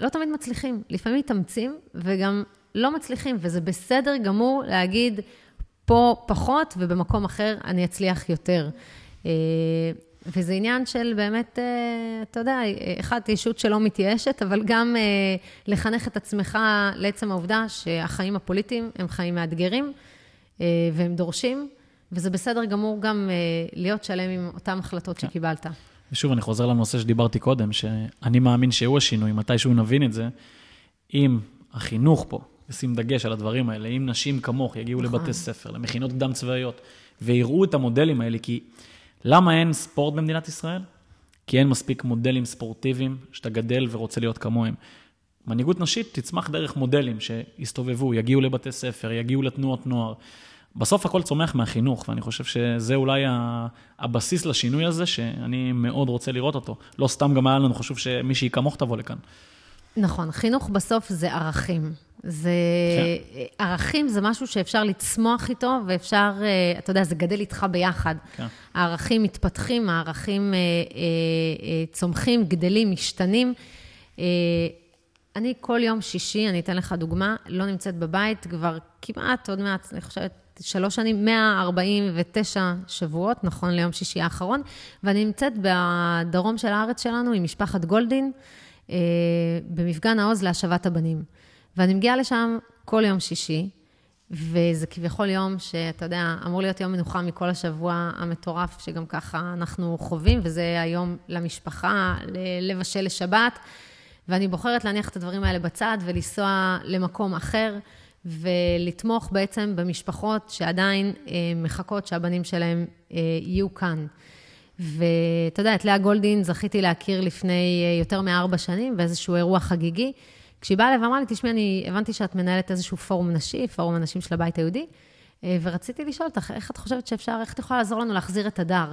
לא תמיד מצליחים, לפעמים מתאמצים וגם לא מצליחים, וזה בסדר גמור להגיד, פה פחות, ובמקום אחר אני אצליח יותר. וזה עניין של באמת, אתה יודע, אחד, אישות שלא מתייאשת, אבל גם לחנך את עצמך לעצם העובדה שהחיים הפוליטיים הם חיים מאתגרים, והם דורשים, וזה בסדר גמור גם להיות שלם עם אותן החלטות כן. שקיבלת. ושוב, אני חוזר לנושא שדיברתי קודם, שאני מאמין שהוא השינוי, מתי שהוא נבין את זה, אם החינוך פה, לשים דגש על הדברים האלה, אם נשים כמוך יגיעו לבתי ספר, למכינות קדם צבאיות, ויראו את המודלים האלה, כי למה אין ספורט במדינת ישראל? כי אין מספיק מודלים ספורטיביים, שאתה גדל ורוצה להיות כמוהם. מנהיגות נשית תצמח דרך מודלים שיסתובבו, יגיעו לבתי ספר, יגיעו לתנועות נוער. בסוף הכל צומח מהחינוך, ואני חושב שזה אולי הבסיס לשינוי הזה, שאני מאוד רוצה לראות אותו. לא סתם גם היה לנו חשוב שמישהי כמוך תבוא לכאן. נכון, חינוך בסוף זה ערכים. זה, כן. ערכים זה משהו שאפשר לצמוח איתו, ואפשר, אתה יודע, זה גדל איתך ביחד. כן. הערכים מתפתחים, הערכים צומחים, גדלים, משתנים. אני כל יום שישי, אני אתן לך דוגמה, לא נמצאת בבית, כבר כמעט עוד מעט, אני חושבת, שלוש שנים, מאה ארבעים ותשע שבועות, נכון ליום שישי האחרון, ואני נמצאת בדרום של הארץ שלנו, עם משפחת גולדין, במפגן העוז להשבת הבנים. ואני מגיעה לשם כל יום שישי, וזה כביכול יום שאתה יודע, אמור להיות יום מנוחה מכל השבוע המטורף, שגם ככה אנחנו חווים, וזה היום למשפחה, לבשל לשבת, ואני בוחרת להניח את הדברים האלה בצד, ולנסוע למקום אחר, ולתמוך בעצם במשפחות שעדיין מחכות שהבנים שלהם יהיו כאן. ואתה יודע, את לאה גולדין זכיתי להכיר לפני יותר מארבע שנים, באיזשהו אירוע חגיגי, כשהיא באה לב, אמרה לי, תשמע, אני הבנתי שאת מנהלת איזשהו פורום נשי, פורום הנשים של הבית היהודי, ורציתי לשאול אותך, איך את חושבת שאפשר, איך את יכולה לעזור לנו להחזיר את הדר?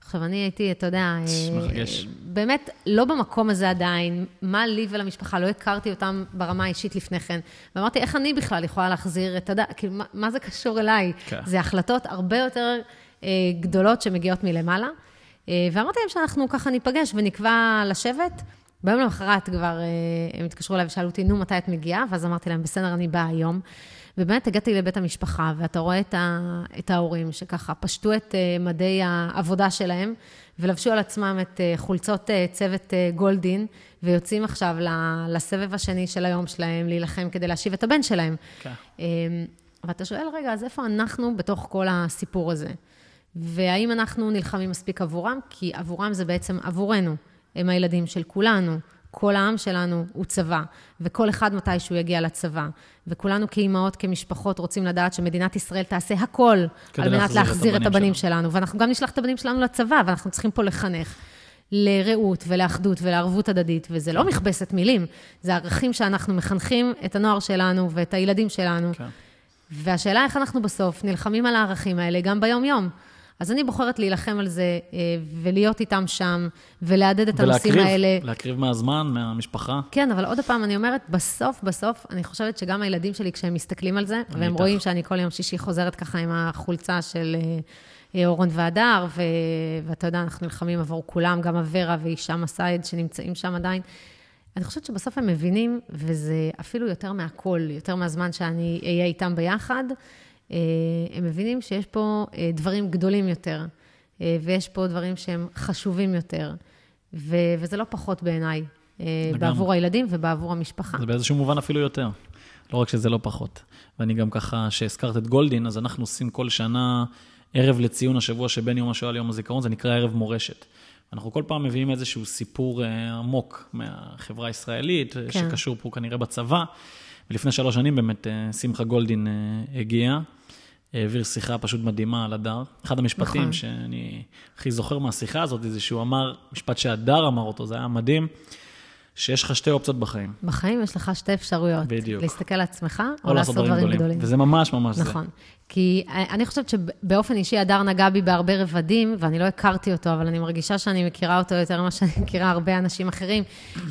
עכשיו, אני הייתי, אתה יודע, מרגש. באמת, לא במקום הזה עדיין, מה לי ולמשפחה, לא הכרתי אותם ברמה האישית לפני כן, ואמרתי, איך אני בכלל יכולה להחזיר את הדר? כאילו, מה, מה זה קשור אליי? כן. זה החלטות הרבה יותר גדולות שמגיעות מלמעלה, ואמרתי להם שאנחנו ככה ניפגש ונקבע לשבת, ביום למחרת כבר הם התקשרו אליי ושאלו אותי, נו, מתי את מגיעה? ואז אמרתי להם, בסדר, אני באה היום. ובאמת הגעתי לבית המשפחה, ואתה רואה את, ה... את ההורים שככה פשטו את מדי העבודה שלהם, ולבשו על עצמם את חולצות צוות גולדין, ויוצאים עכשיו לסבב השני של היום שלהם, להילחם כדי להשיב את הבן שלהם. Okay. ואתה שואל, רגע, אז איפה אנחנו בתוך כל הסיפור הזה? והאם אנחנו נלחמים מספיק עבורם? כי עבורם זה בעצם עבורנו. הם הילדים של כולנו, כל העם שלנו הוא צבא, וכל אחד מתישהו יגיע לצבא, וכולנו כאימהות, כמשפחות, רוצים לדעת שמדינת ישראל תעשה הכל, על מנת להחזיר את הבנים שלנו, ואנחנו גם נשלח את הבנים שלנו לצבא, ואנחנו צריכים פה לחנך לרעות ולאחדות ולערבות הדדית, וזה לא מכבסת מילים, זה ערכים שאנחנו מחנכים את הנוער שלנו ואת הילדים שלנו, והשאלה איך אנחנו בסוף נלחמים על הערכים האלה גם ביום-יום. אז אני בוחרת להילחם על זה, ולהיות איתם שם, ולעדד את הנושאים האלה. להקריב מהזמן, מהמשפחה. כן, אבל עוד פעם, אני אומרת, בסוף, בסוף, אני חושבת שגם הילדים שלי, כשהם מסתכלים על זה, והם רואים שאני כל יום שישי חוזרת ככה עם החולצה של אורון והדר, ואתה יודע, אנחנו נלחמים עבור כולם, גם אברה ואישה מסייד שנמצאים שם עדיין. אני חושבת שבסוף הם מבינים, וזה אפילו יותר מהכל, יותר מהזמן שאני אהיה איתם ביחד, הם מבינים שיש פה דברים גדולים יותר, ויש פה דברים שהם חשובים יותר, ו- וזה לא פחות בעיניי, בעבור הילדים ובעבור המשפחה. זה באיזשהו מובן אפילו יותר. לא רק שזה לא פחות. ואני גם ככה, שהזכרת את גולדין, אז אנחנו עושים כל שנה ערב לציון השבוע שבין יום השואה ליום הזיכרון, זה נקרא ערב מורשת. אנחנו כל פעם מביאים איזשהו סיפור עמוק מהחברה הישראלית, כן. שקשור פה כנראה בצבא. ולפני שלוש שנים באמת שמחה גולדין הגיע, העביר שיחה פשוט מדהימה על הדר. אחד המשפטים נכון. שאני הכי זוכר מהשיחה הזאת, זה שהוא אמר, משפט שהדר אמר אותו, זה היה מדהים, שיש לך שתי אופציות בחיים. בחיים יש לך שתי אפשרויות. בדיוק. להסתכל על עצמך, או, או לעשות דברים גדולים. גדולים. וזה ממש ממש נכון. זה. נכון. כי אני חושבת שבאופן אישי, הדר נגע בי בהרבה רבדים, ואני לא הכרתי אותו, אבל אני מרגישה שאני מכירה אותו יותר ממה שאני מכירה הרבה אנשים אחרים,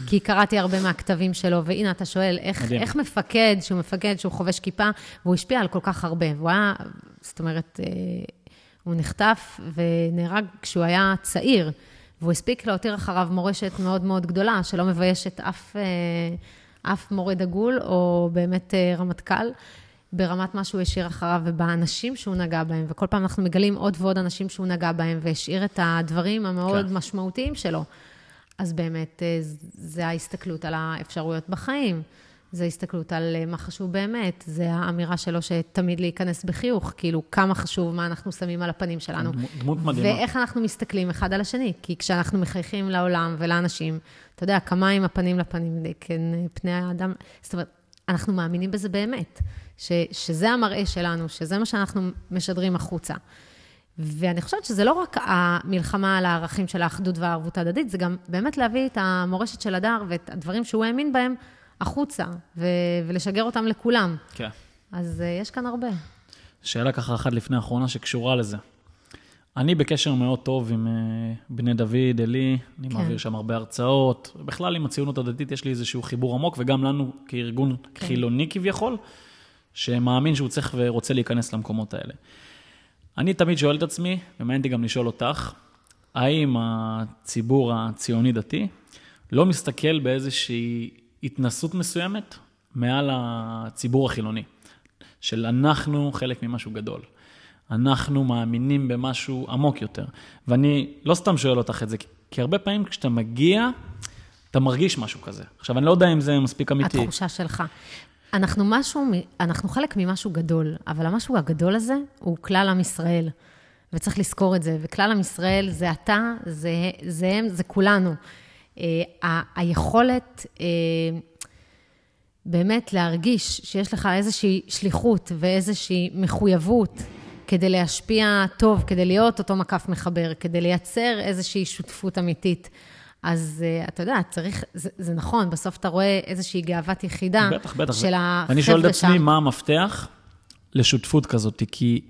כי קראתי הרבה מהכתבים שלו, והנה אתה שואל, איך, איך מפקד, שהוא מפקד, שהוא חובש כיפה, והוא השפיע על כל כך הרבה. והוא היה, זאת אומרת, הוא נחטף ונהרג כשהוא היה צעיר, והוא הספיק להותיר אחריו מורשת מאוד מאוד גדולה, שלא מביישת אף, אף מורה דגול, או באמת רמטכ"ל, ברמת מה שהוא השאיר אחריו, ובאנשים שהוא נגע בהם, וכל פעם אנחנו מגלים עוד ועוד אנשים שהוא נגע בהם, והשאיר את הדברים המאוד כן. משמעותיים שלו. אז באמת, זה ההסתכלות על האפשרויות בחיים, זה ההסתכלות על מה חשוב באמת, זה האמירה שלו שתמיד להיכנס בחיוך, כאילו כמה חשוב, מה אנחנו שמים על הפנים שלנו. דמות מדהימה. ואיך אנחנו מסתכלים אחד על השני, כי כשאנחנו מחייכים לעולם ולאנשים, אתה יודע, כמה עם הפנים לפנים, כן, פני האדם, זאת אומרת, אנחנו מאמינים בזה באמת, ש, שזה המראה שלנו, שזה מה שאנחנו משדרים החוצה. ואני חושבת שזה לא רק המלחמה על הערכים של האחדות והערבות ההדדית, זה גם באמת להביא את המורשת של הדר ואת הדברים שהוא האמין בהם החוצה, ו, ולשגר אותם לכולם. כן. אז uh, יש כאן הרבה. שאלה ככה אחת לפני האחרונה שקשורה לזה. אני בקשר מאוד טוב עם בני דוד, אלי, אני כן. מעביר שם הרבה הרצאות, בכלל עם הציונות הדתית יש לי איזשהו חיבור עמוק, וגם לנו כארגון כן. חילוני כביכול, שמאמין שהוא צריך ורוצה להיכנס למקומות האלה. אני תמיד שואל את עצמי, ומעיינתי גם לשאול אותך, האם הציבור הציוני דתי לא מסתכל באיזושהי התנסות מסוימת מעל הציבור החילוני, של אנחנו חלק ממשהו גדול. אנחנו מאמינים במשהו עמוק יותר. ואני לא סתם שואל אותך את זה, כי הרבה פעמים כשאתה מגיע, אתה מרגיש משהו כזה. עכשיו, אני לא יודע אם זה מספיק אמיתי. התחושה שלך. אנחנו משהו, אנחנו חלק ממשהו גדול, אבל המשהו הגדול הזה הוא כלל עם ישראל, וצריך לזכור את זה. וכלל עם ישראל זה אתה, זה, זה הם, זה כולנו. היכולת באמת להרגיש שיש לך איזושהי שליחות ואיזושהי מחויבות, כדי להשפיע טוב, כדי להיות אותו מקף מחבר, כדי לייצר איזושהי שותפות אמיתית. אז אתה יודע, צריך, זה, זה נכון, בסוף אתה רואה איזושהי גאוות יחידה בטח, בטח, של החבר'ה שם. אני שואל את עצמי מה המפתח לשותפות כזאת, כי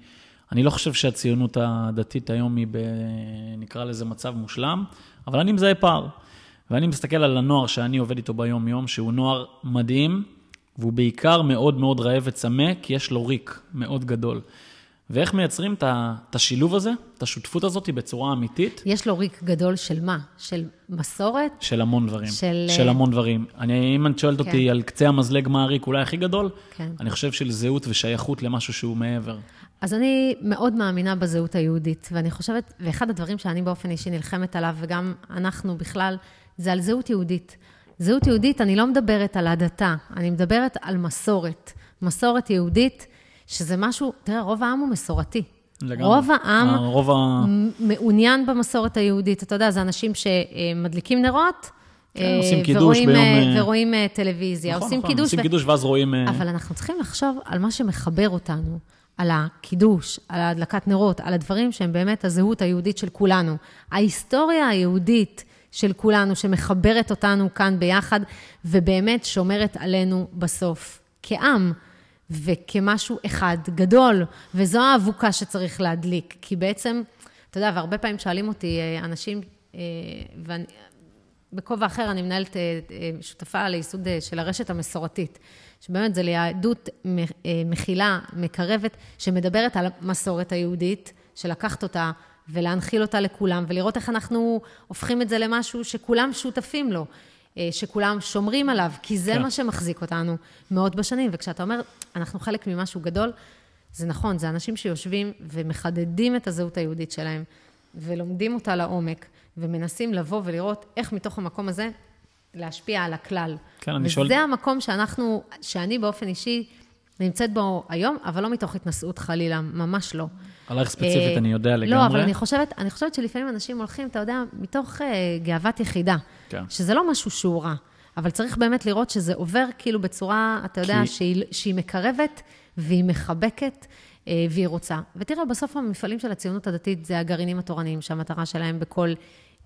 אני לא חושב שהציונות הדתית היום היא, ב, נקרא לזה מצב מושלם, אבל אני מזהה פער, ואני מסתכל על הנוער שאני עובד איתו ביום יום, שהוא נוער מדהים, והוא בעיקר מאוד מאוד רעב וצמא, כי יש לו ריק מאוד גדול. ואיך מייצרים את השילוב הזה, את השותפות הזאת בצורה אמיתית? יש לו ריק גדול של מה? של מסורת? של המון דברים. של, של המון דברים. אני, אם את שואלת כן. אותי על קצה המזלג מה הריק אולי הכי גדול, כן. אני חושב של זהות ושייכות למשהו שהוא מעבר. אז אני מאוד מאמינה בזהות היהודית, ואני חושבת, ואחד הדברים שאני באופן אישי נלחמת עליו, וגם אנחנו בכלל, זה על זהות יהודית. זהות יהודית, אני לא מדברת על הדתה, אני מדברת על מסורת. מסורת יהודית, שזה משהו, תראה, רוב העם הוא מסורתי. לגמרי. רוב העם הרוב מעוניין במסורת היהודית. אתה יודע, זה אנשים שמדליקים נרות, כן, עושים קידוש ורואים, ביום... ורואים טלוויזיה, נכון, עושים נכון, קידוש. עושים ו... קידוש ואז רואים... אבל אנחנו צריכים לחשוב על מה שמחבר אותנו, על הקידוש, על הדלקת נרות, על הדברים שהם באמת הזהות היהודית של כולנו. ההיסטוריה היהודית של כולנו, שמחברת אותנו כאן ביחד, ובאמת שומרת עלינו בסוף. כעם... וכמשהו אחד גדול, וזו האבוקה שצריך להדליק, כי בעצם, אתה יודע, והרבה פעמים שואלים אותי אנשים, ואני, בקובע אחר אני מנהלת שותפה לייסוד של הרשת המסורתית, שבאמת זה ליהדות מכילה, מקרבת, שמדברת על המסורת היהודית, שלקחת אותה ולהנחיל אותה לכולם, ולראות איך אנחנו הופכים את זה למשהו שכולם שותפים לו, שכולם שומרים עליו, כי זה מה שמחזיק אותנו מאוד בשנים. וכשאתה אומר, אנחנו חלק ממשהו גדול, זה נכון, זה אנשים שיושבים ומחדדים את הזהות היהודית שלהם, ולומדים אותה לעומק, ומנסים לבוא ולראות איך מתוך המקום הזה להשפיע על הכלל. כן, וזה שואל... המקום שאנחנו, שאני באופן אישי, נמצאת בו היום, אבל לא מתוך התנסות חלילה, ממש לא. עליך ספציפית, אני יודע לגמרי. לא, אבל אני חושבת, אני חושבת שלפעמים אנשים הולכים, אתה יודע, מתוך גאוות יחידה, שזה לא משהו שהוא רע, אבל צריך באמת לראות שזה עובר כאילו בצורה, אתה יודע, שהיא מקרבת, והיא מחבקת, והיא רוצה. ותראה, בסוף המפעלים של הציונות הדתית, זה הגרעינים התורניים, שהמטרה שלהם בכל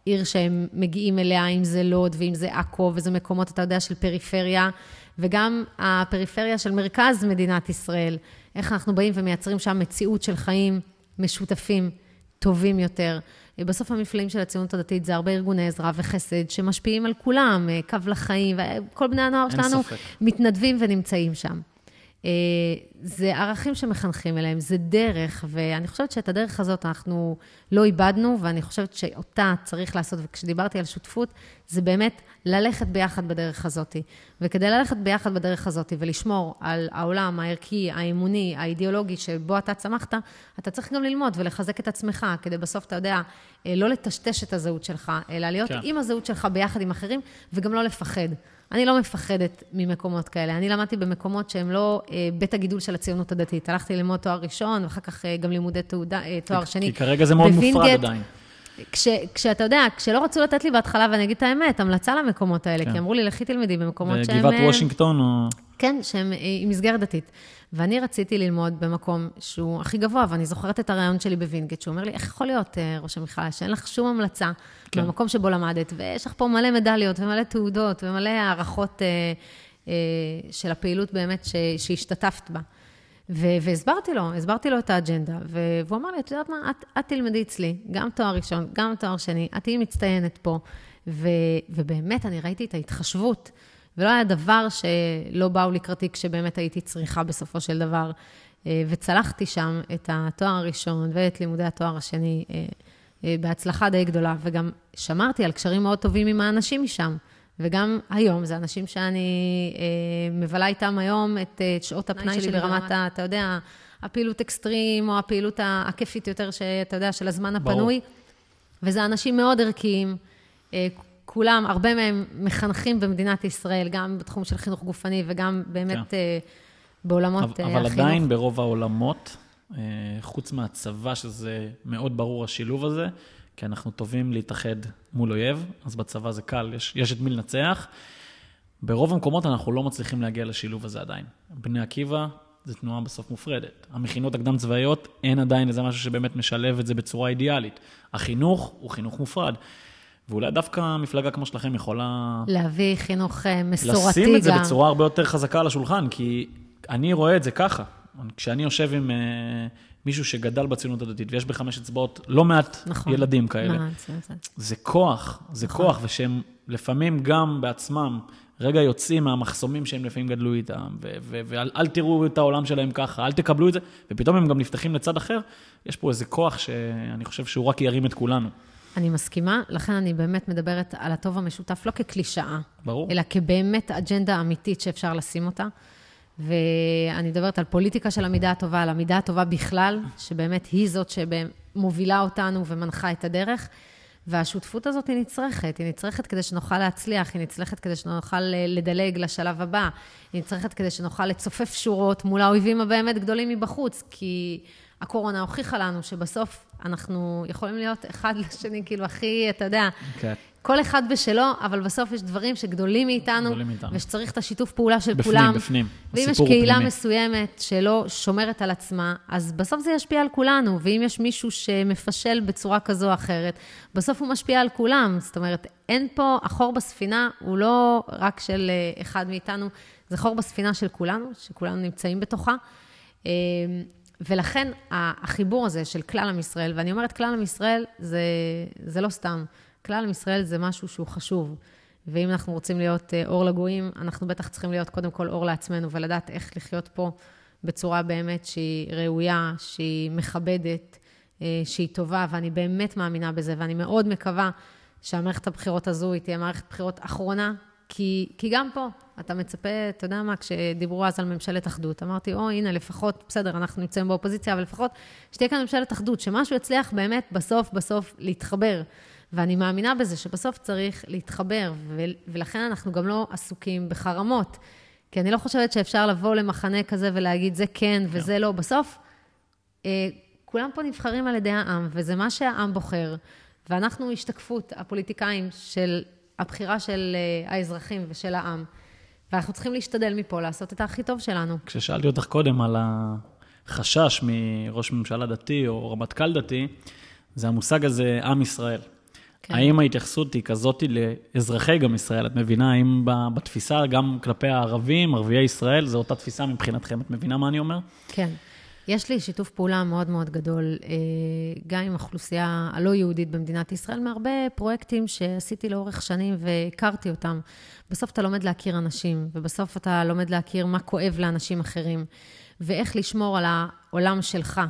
עיר שהם מגיעים אליה, אם זה לוד, ואם זה עכו, וזה מקומות, אתה יודע, של פריפריה, וגם הפריפריה של מרכז מדינת ישראל, איך אנחנו באים ומייצרים שם מציאות של חיים משותפים, טובים יותר. בסוף המפעלים של הציונות הדתית, זה הרבה ארגוני עזרה וחסד, שמשפיעים על כולם, קו לחיים, וכל בני הנוער שלנו מתנדבים ונמצאים שם. זה ערכים שמחנכים אליהם, זה דרך, ואני חושבת שאת הדרך הזאת אנחנו לא איבדנו, ואני חושבת שאותה צריך לעשות, וכשדיברתי על שותפות, זה באמת ללכת ביחד בדרך הזאת. וכדי ללכת ביחד בדרך הזאת, ולשמור על העולם הערכי, האמוני, האידיאולוגי, שבו אתה צמחת, אתה צריך גם ללמוד ולחזק את עצמך, כדי בסוף אתה יודע, לא לטשטש את הזהות שלך, אלא להיות כן. עם הזהות שלך ביחד עם אחרים, וגם לא לפחד. אני לא מפחדת ממקומות כאלה. אני למדתי במקומות שהם לא בית הגידול של הציונות הדתית. הלכתי ללמוד תואר ראשון, ואחר כך גם לימודי תואר שני. כי כרגע זה מאוד מופרד עדיין. כשאתה יודע, כשלא רצו לתת לי בהתחלה, ואני אגיד את האמת, המלצה למקומות האלה, כי אמרו לי, לכי תלמדי במקומות שהם... בגבעת וושינגטון או... כן, שהם עם מסגרת דתית. ואני רציתי ללמוד במקום שהוא הכי גבוה, ואני זוכרת את הרעיון שלי בווינגייט, שהוא אומר לי, איך יכול להיות, ראש המכללה, שאין לך שום המלצה כן. במקום שבו למדת, ויש לך פה מלא מדליות ומלא תעודות ומלא הערכות אה, אה, של הפעילות באמת ש, שהשתתפת בה. ו, והסברתי לו, הסברתי לו את האג'נדה, והוא אמר לי, את יודעת מה, את, את תלמדי אצלי, גם תואר ראשון, גם תואר שני, את תהיי מצטיינת פה, ו, ובאמת אני ראיתי את ההתחשבות, ולא היה דבר שלא באו לקראתי כשבאמת הייתי צריכה בסופו של דבר, וצלחתי שם את התואר הראשון ואת לימודי התואר השני בהצלחה די גדולה, וגם שמרתי על קשרים מאוד טובים עם האנשים משם, וגם היום, זה אנשים שאני מבלה איתם היום את שעות הפנאי שלי ברמת, אתה יודע, הפעילות אקסטרים, או הפעילות הכיפית יותר, שאתה יודע, של הזמן הפנוי, וזה אנשים מאוד ערכיים, כולם, הרבה מהם מחנכים במדינת ישראל, גם בתחום של חינוך גופני, וגם באמת בעולמות החינוך. אבל עדיין ברוב העולמות, חוץ מהצבא, שזה מאוד ברור השילוב הזה, כי אנחנו טובים להתאחד מול אויב, אז בצבא זה קל, יש, יש את מי לנצח. ברוב המקומות אנחנו לא מצליחים להגיע לשילוב הזה עדיין. בני עקיבא, זה תנועה בסוף מופרדת. המכינות הקדם צבאיות, אין עדיין איזה משהו שבאמת משלב את זה בצורה אידיאלית. החינוך הוא חינוך מופרד. ואולי דווקא מפלגה כמו שלכם יכולה... להביא חינוך מסורתי גם. לשים את זה בצורה הרבה יותר חזקה על השולחן, כי אני רואה את זה ככה. כשאני יושב עם מישהו שגדל בציונות הדתית, ויש בחמש אצבעות לא מעט ילדים כאלה. זה כוח, זה כוח, ושהם לפעמים גם בעצמם רגע יוצאים מהמחסומים שהם לפעמים גדלו איתם, ואל תראו את העולם שלהם ככה, אל תקבלו את זה, ופתאום הם גם נפתחים לצד אחר. יש פה איזה כוח שאני חושב שהוא רק ירים את כולנו. אני מסכימה, לכן אני באמת מדברת על הטוב המשותף, לא כקלישאה, אלא כבאמת אג'נדה אמיתית שאפשר לשים אותה, ואני מדברת על פוליטיקה של המידה הטובה, על המידה הטובה בכלל, שבאמת היא זאת שמובילה אותנו ומנחה את הדרך, והשותפות הזאת היא נצרכת, היא נצרכת כדי שנוכל להצליח, היא נצרכת כדי שנוכל לדלג לשלב הבא, היא נצרכת כדי שנוכל לצופף שורות מול האויבים הבאמת גדולים מבחוץ, כי... הקורונה הוכיחה לנו שבסוף אנחנו יכולים להיות אחד לשני, כאילו הכי, אתה יודע, כל אחד בשלו, אבל בסוף יש דברים שגדולים מאיתנו, ושצריך את השיתוף פעולה של כולם. בפנים, בפנים. ואם יש קהילה מסוימת שלא שומרת על עצמה, אז בסוף זה ישפיע על כולנו, ואם יש מישהו שמפשל בצורה כזו או אחרת, בסוף הוא משפיע על כולם. זאת אומרת, אין פה, החור בספינה הוא לא רק של אחד מאיתנו, זה חור בספינה של כולנו, שכולנו נמצאים בתוכה. ולכן החיבור הזה של כלל עם ישראל, ואני אומרת כלל עם ישראל זה, זה לא סתם. כלל עם ישראל זה משהו שהוא חשוב. ואם אנחנו רוצים להיות אור לגויים, אנחנו בטח צריכים להיות קודם כל אור לעצמנו, ולדעת איך לחיות פה בצורה באמת שהיא ראויה, שהיא מכבדת, שהיא טובה, ואני באמת מאמינה בזה, ואני מאוד מקווה שהמערכת הבחירות הזו היא תהיה מערכת בחירות אחרונה, כי, כי גם פה, אתה מצפה, אתה יודע מה, כשדיברו אז על ממשלת אחדות, אמרתי, או, הנה, לפחות, בסדר, אנחנו נמצאים באופוזיציה, אבל לפחות שתהיה כאן ממשלת אחדות, שמשהו יצליח באמת בסוף, בסוף להתחבר. ואני מאמינה בזה שבסוף צריך להתחבר, ולכן אנחנו גם לא עסוקים בחרמות. כי אני לא חושבת שאפשר לבוא למחנה כזה ולהגיד, זה כן וזה לא. בסוף, כולם פה נבחרים על ידי העם, וזה מה שהעם בוחר. ואנחנו השתקפות, הפוליטיקאים, של הבחירה של האזרחים ושל העם. ואנחנו צריכים להשתדל מפה, לעשות את הכי טוב שלנו. כששאלתי אותך קודם על החשש מראש ממשלה דתי או רמטכ"ל דתי, זה המושג הזה, עם ישראל. כן. האם ההתייחסות היא כזאת לאזרחי גם ישראל? את מבינה, האם בתפיסה גם כלפי הערבים, ערביי ישראל, זו אותה תפיסה מבחינתכם? את מבינה מה אני אומר? כן. יש לי שיתוף פעולה מאוד מאוד גדול, גם עם האוכלוסייה הלא יהודית במדינת ישראל, מהרבה פרויקטים שעשיתי לאורך שנים והכרתי אותם. בסוף אתה לומד להכיר אנשים, ובסוף אתה לומד להכיר מה כואב לאנשים אחרים, ואיך לשמור על העולם שלך,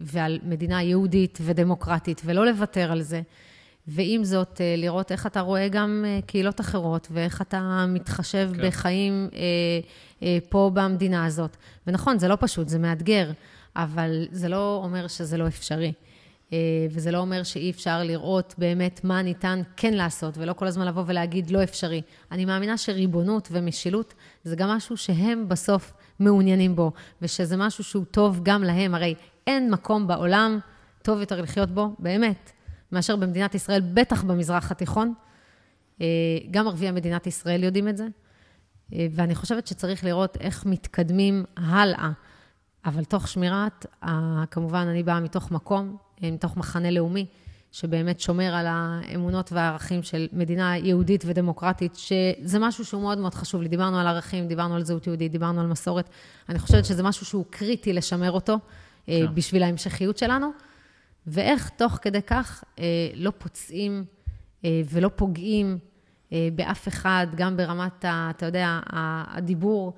ועל מדינה יהודית ודמוקרטית, ולא לוותר על זה. ועם זאת, לראות איך אתה רואה גם קהילות אחרות, ואיך אתה מתחשב okay. בחיים אה, אה, פה במדינה הזאת. ונכון, זה לא פשוט, זה מאתגר, אבל זה לא אומר שזה לא אפשרי. אה, וזה לא אומר שאי אפשר לראות באמת מה ניתן כן לעשות, ולא כל הזמן לבוא ולהגיד לא אפשרי. אני מאמינה שריבונות ומשילות זה גם משהו שהם בסוף מעוניינים בו, ושזה משהו שהוא טוב גם להם. הרי אין מקום בעולם טוב יותר לחיות בו, באמת. מאשר במדינת ישראל, בטח במזרח התיכון, גם ערביי מדינת ישראל יודעים את זה, ואני חושבת שצריך לראות איך מתקדמים הלאה, אבל תוך שמירת, כמובן אני באה מתוך מקום, מתוך מחנה לאומי, שבאמת שומר על האמונות והערכים של מדינה יהודית ודמוקרטית, שזה משהו שהוא מאוד מאוד חשוב לי, דיברנו על ערכים, דיברנו על זהות יהודית, דיברנו על מסורת, אני חושבת שזה משהו שהוא קריטי לשמר אותו, בשביל ההמשכיות שלנו, ואיך תוך כדי כך לא פוצעים ולא פוגעים באף אחד, גם ברמת, אתה יודע, הדיבור.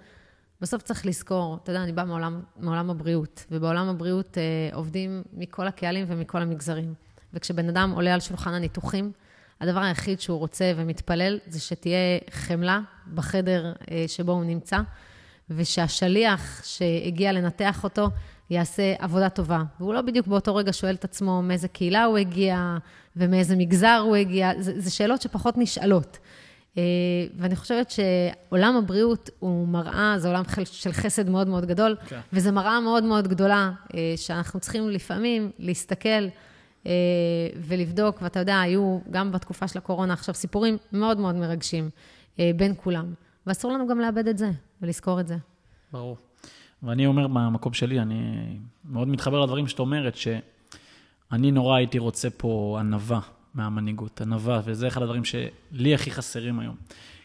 בסוף צריך לזכור, אתה יודע, אני באה מעולם, מעולם הבריאות, ובעולם הבריאות עובדים מכל הקהלים ומכל המגזרים. וכשבן אדם עולה על שולחן הניתוחים, הדבר היחיד שהוא רוצה ומתפלל, זה שתהיה חמלה בחדר שבו הוא נמצא, ושהשליח שהגיע לנתח אותו, יעשה עבודה טובה. והוא לא בדיוק באותו רגע שואל את עצמו מאיזה קהילה הוא הגיע, ומאיזה מגזר הוא הגיע. זה, זה שאלות שפחות נשאלות. ואני חושבת שעולם הבריאות הוא מראה, זה עולם של חסד מאוד מאוד גדול, okay. וזה מראה מאוד מאוד גדולה, שאנחנו צריכים לפעמים להסתכל ולבדוק, ואתה יודע, היו גם בתקופה של הקורונה עכשיו סיפורים מאוד מאוד מרגשים בין כולם. ואסור לנו גם לאבד את זה ולזכור את זה. ברור. ואני אומר במקום שלי, אני מאוד מתחבר לדברים שאת אומרת, שאני נורא הייתי רוצה פה ענווה מהמנהיגות, ענווה, וזה אחד הדברים שלי הכי חסרים היום.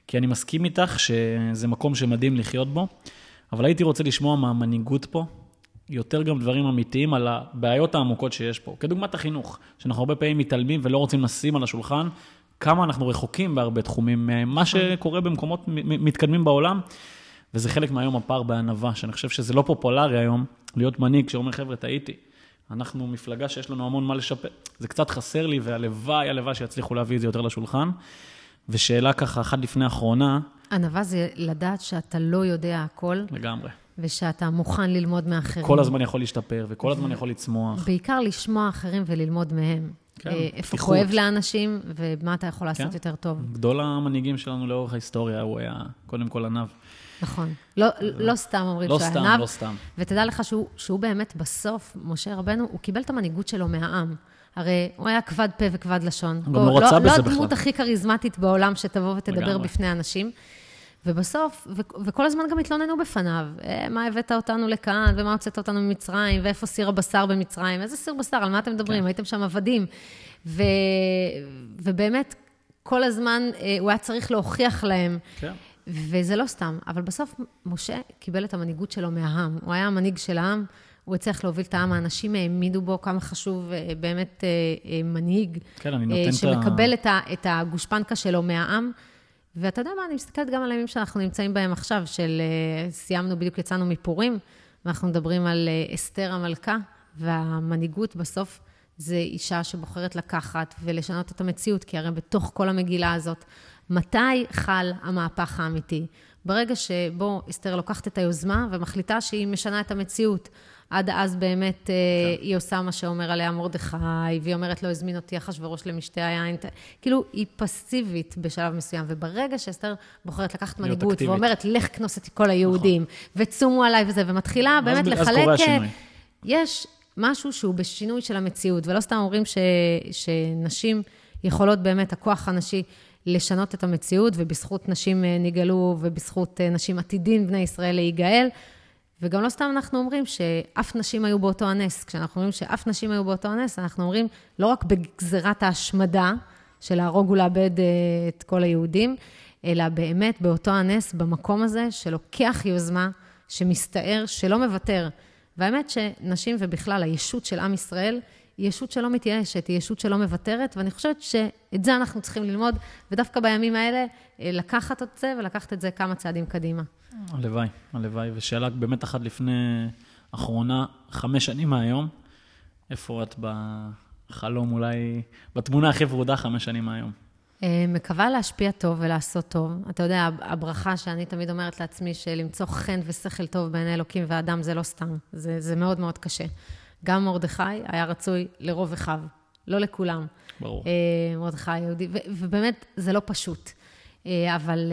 כי אני מסכים איתך שזה מקום שמדהים לחיות בו, אבל הייתי רוצה לשמוע מהמנהיגות פה, יותר גם דברים אמיתיים על הבעיות העמוקות שיש פה. כדוגמת החינוך, שאנחנו הרבה פעמים מתעלמים ולא רוצים לשים על השולחן, כמה אנחנו רחוקים בהרבה תחומים, מה שקורה במקומות מתקדמים בעולם, וזה חלק מהיום הפער בענווה, שאני חושב שזה לא פופולרי היום, להיות מנהיג שאומר חבר'ה, טעיתי. אנחנו מפלגה שיש לנו המון מה לשפר. זה קצת חסר לי, והלוואי, הלוואי שיצליחו להביא את זה יותר לשולחן. ושאלה ככה, אחת לפני האחרונה. ענווה זה לדעת שאתה לא יודע הכל. לגמרי. ושאתה מוכן ללמוד מאחרים. כל הזמן יכול להשתפר, וכל הזמן יכול לצמוח. בעיקר לשמוע אחרים וללמוד מהם. כן, איפה כואב לאנשים, ומה אתה יכול לעשות יותר טוב. גדול המנהיגים שלנו לאורך ההיסטוריה, הוא היה קודם כל ענו. נכון. לא, לא סתם אומרים לא שהענב. לא סתם, לא סתם. ותדע לך שהוא, שהוא באמת בסוף, משה רבנו, הוא קיבל את המנהיגות שלו מהעם. הרי הוא היה כבד פה וכבד לשון. הוא לא, לא, לא הדמות הכי כריזמטית בעולם שתבוא ותדבר לגמרי. בפני אנשים. ובסוף, ו- וכל הזמן גם התלוננו בפניו. מה הבאת אותנו לכאן, ומה הוצאת אותנו ממצרים, ואיפה סיר הבשר במצרים. איזה סיר בשר, על מה אתם מדברים? כן. הייתם שם עבדים. ו- ובאמת, כל הזמן הוא היה צריך להוכיח להם. כן. וזה לא סתם, אבל בסוף משה קיבל את המנהיגות שלו מהעם. הוא היה המנהיג של העם, הוא הצליח להוביל את העם, האנשים העמידו בו כמה חשוב באמת מנהיג, כן, אני נותן שמקבל את, ה... את הגושפנקה שלו מהעם. ואתה יודע מה, אני מסתכלת גם על הימים שאנחנו נמצאים בהם עכשיו, של סיימנו, בדיוק יצאנו מפורים, ואנחנו מדברים על אסתר המלכה, והמנהיגות בסוף זה אישה שבוחרת לקחת ולשנות את המציאות, כי הרי בתוך כל המגילה הזאת, מתי חל המהפך האמיתי? ברגע שבו אסתר לוקחת את היוזמה ומחליטה שהיא משנה את המציאות, עד אז באמת היא עושה מה שאומר עליה מרדכי, והיא אומרת לו, הזמין אותי אחשוורוש למשתה היין, כאילו היא פסיבית בשלב מסוים, וברגע שאסתר בוחרת לקחת מנהיגות, ואומרת, לך כנוס את כל היהודים, וצומו עליי וזה, ומתחילה באמת לחלק, יש משהו שהוא בשינוי של המציאות, ולא סתם אומרים שנשים יכולות באמת, הכוח הנשי, לשנות את המציאות, ובזכות נשים נגאלו, ובזכות נשים עתידים בני ישראל להיגאל, וגם לא סתם אנחנו אומרים שאף נשים היו באותו הנס, כשאנחנו אומרים שאף נשים היו באותו הנס, אנחנו אומרים לא רק בגזרת ההשמדה, של להרוג ולאבד את כל היהודים, אלא באמת באותו הנס, במקום הזה, שלוקח יוזמה, שמסתער, שלא מוותר. והאמת שנשים ובכלל, הישות של עם ישראל, היא ישות שלא מתייאשת, היא ישות שלא מוותרת, ואני חושבת שאת זה אנחנו צריכים ללמוד, ודווקא בימים האלה, לקחת את זה, ולקחת את זה כמה צעדים קדימה. הלוואי, הלוואי, ושאלה באמת אחת לפני אחרונה, חמש שנים מהיום, איפה את בחלום אולי, בתמונה הכי ורודה חמש שנים מהיום? מקווה להשפיע טוב ולעשות טוב. אתה יודע, הברכה שאני תמיד אומרת לעצמי, שלמצוא חן ושכל טוב בין אלוקים ואדם, זה לא סתם, זה, זה מאוד מאוד קשה. גם מרדכי היה רצוי לרוב אחיו, לא לכולם. ברור. מרדכי היהודי, ו- ובאמת זה לא פשוט. אבל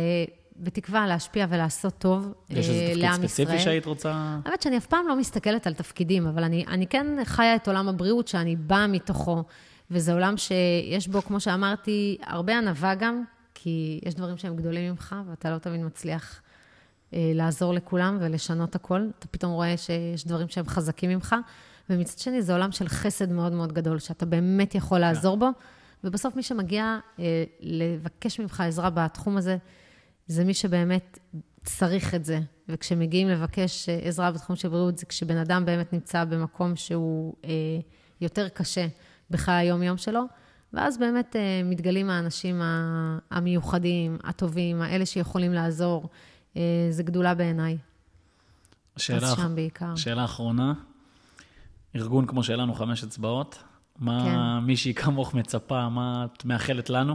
בתקווה להשפיע ולעשות טוב לעם ישראל. יש איזה תפקיד ספציפי שהיית רוצה? האמת שאני אף פעם לא מסתכלת על תפקידים, אבל אני, אני כן חיה את עולם הבריאות שאני באה מתוכו, וזה עולם שיש בו, כמו שאמרתי, הרבה ענווה גם, כי יש דברים שהם גדולים ממך, ואתה לא תמיד מצליח לעזור לכולם ולשנות הכל. אתה פתאום רואה שיש דברים שהם חזקים ממך, ומצד שני, זה עולם של חסד מאוד מאוד גדול, שאתה באמת יכול לעזור בו, ובסוף מי שמגיע אה, לבקש ממך עזרה בתחום הזה, זה מי שבאמת צריך את זה. וכשמגיעים לבקש עזרה בתחום של בריאות, זה כשבן אדם באמת נמצא במקום שהוא אה, יותר קשה בחיי היום-יום שלו, ואז באמת אה, מתגלים האנשים המיוחדים, הטובים, האלה שיכולים לעזור. אה, זה גדולה בעיניי. שאלה, שאלה אחרונה. ארגון כמו שלנו, חמש אצבעות, מה כן. מישהי כמוך מצפה, מה את מאחלת לנו?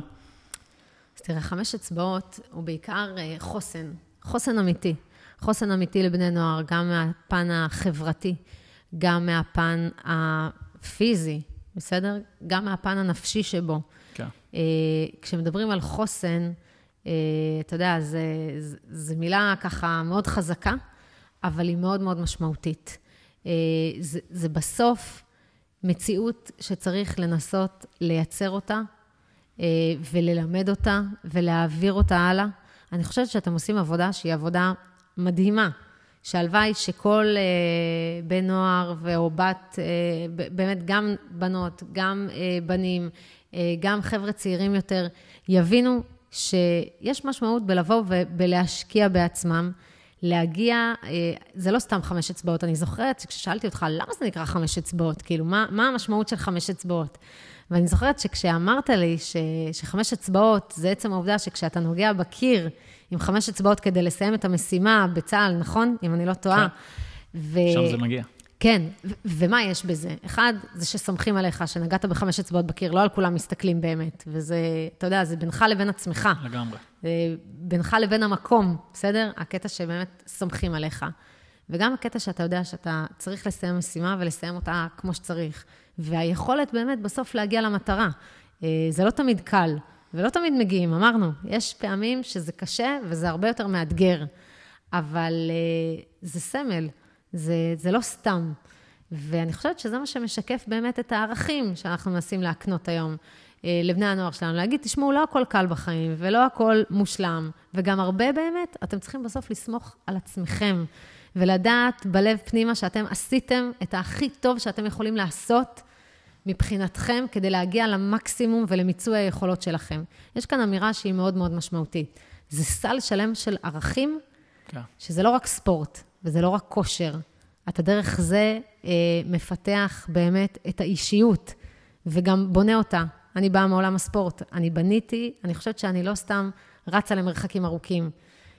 אז תראה, חמש אצבעות הוא בעיקר חוסן, חוסן אמיתי. חוסן אמיתי לבני נוער, גם מהפן החברתי, גם מהפן הפיזי, בסדר? גם מהפן הנפשי שבו. כן. כשמדברים על חוסן, אתה יודע, זו מילה ככה מאוד חזקה, אבל היא מאוד מאוד משמעותית. זה, זה בסוף מציאות שצריך לנסות לייצר אותה, וללמד אותה, ולהעביר אותה הלאה. אני חושבת שאתם עושים עבודה שהיא עבודה מדהימה, שהלוואי שכל בן נוער או בת, באמת גם בנות, גם בנים, גם חבר'ה צעירים יותר, יבינו שיש משמעות בלבוא ובלהשקיע בעצמם, להגיע, זה לא סתם חמש אצבעות, אני זוכרת שכששאלתי אותך, למה זה נקרא חמש אצבעות? כאילו, מה, מה המשמעות של חמש אצבעות? ואני זוכרת שכשאמרת לי ש, שחמש אצבעות, זה עצם העובדה שכשאתה נוגע בקיר עם חמש אצבעות כדי לסיים את המשימה בצהל, נכון? אם אני לא טועה. כן. ו... שם זה מגיע. כן, ו- ומה יש בזה? אחד, זה שסומכים עליך, שנגעת בחמש אצבעות בקיר, לא על כולם מסתכלים באמת, וזה, אתה יודע, זה בינך לבין עצמך. לגמרי. זה בינך לבין המקום, בסדר? הקטע שבאמת סומכים עליך. וגם הקטע שאתה יודע שאתה צריך לסיים משימה, ולסיים אותה כמו שצריך. והיכולת באמת בסוף להגיע למטרה. זה לא תמיד קל, ולא תמיד מגיעים, אמרנו. יש פעמים שזה קשה, וזה הרבה יותר מאתגר. אבל זה סמל. זה, זה לא סתם. ואני חושבת שזה מה שמשקף באמת את הערכים שאנחנו מנסים להקנות היום לבני הנוער שלנו. להגיד, תשמעו, לא הכל קל בחיים, ולא הכל מושלם. וגם הרבה באמת, אתם צריכים בסוף לסמוך על עצמכם, ולדעת בלב פנימה שאתם עשיתם את הכי טוב שאתם יכולים לעשות מבחינתכם, כדי להגיע למקסימום ולמיצוי היכולות שלכם. יש כאן אמירה שהיא מאוד מאוד משמעותית. זה סל שלם של ערכים, כן. שזה לא רק ספורט. וזה לא רק כושר. אתה דרך זה אה, מפתח באמת את האישיות, וגם בונה אותה. אני באה מעולם הספורט, אני בניתי, אני חושבת שאני לא סתם רצה למרחקים ארוכים.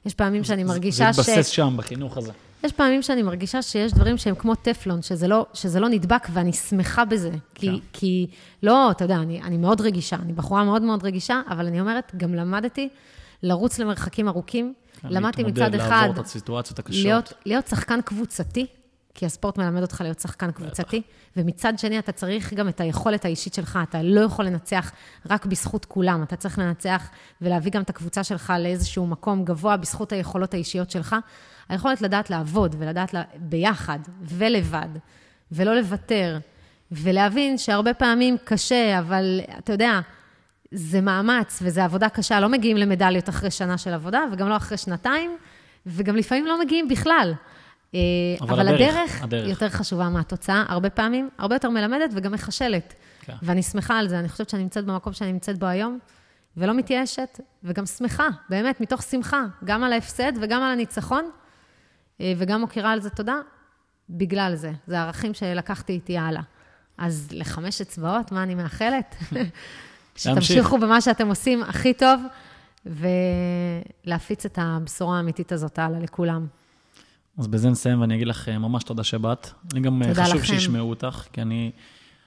יש פעמים שאני מרגישה ש... זה התבסס שם, בחינוך הזה. יש פעמים שאני מרגישה שיש דברים שהם כמו טפלון, שזה לא, שזה לא נדבק, ואני שמחה בזה. כי, כי לא, אתה יודע, אני, אני מאוד רגישה, אני בחורה מאוד מאוד רגישה, אבל אני אומרת, גם למדתי לרוץ למרחקים ארוכים, למדתי מצד אחד, להיות, להיות שחקן קבוצתי, כי הספורט מלמד אותך להיות שחקן קבוצתי, ומצד שני אתה צריך גם את היכולת האישית שלך, אתה לא יכול לנצח רק בזכות כולם, אתה צריך לנצח ולהביא גם את הקבוצה שלך לאיזשהו מקום גבוה, בזכות היכולות האישיות שלך, היכולת לדעת לעבוד ולדעת ביחד ולבד, ולא לוותר, ולהבין שהרבה פעמים קשה, אבל אתה יודע, זה מאמץ וזה עבודה קשה, לא מגיעים למדליות אחרי שנה של עבודה, וגם לא אחרי שנתיים, וגם לפעמים לא מגיעים בכלל. אבל, אבל הדרך, הדרך, הדרך יותר חשובה מהתוצאה, הרבה פעמים, הרבה יותר מלמדת וגם מחשלת. כן. ואני שמחה על זה, אני חושבת שאני נמצאת במקום שאני נמצאת בו היום, ולא מתייאשת, וגם שמחה, באמת, מתוך שמחה, גם על ההפסד וגם על הניצחון, וגם מוכירה על זה תודה, בגלל זה. זה הערכים שלקחתי איתי הלאה. אז לחמש אצבעות, מה אני מאחלת? שתמשיכו במה שאתם עושים הכי טוב, ולהפיץ את הבשורה האמיתית הזאת הלאה לכולם. אז בזה נסיים, ואני אגיד לך ממש תודה שבאת. אני גם חשוב שישמעו אותך, כי אני...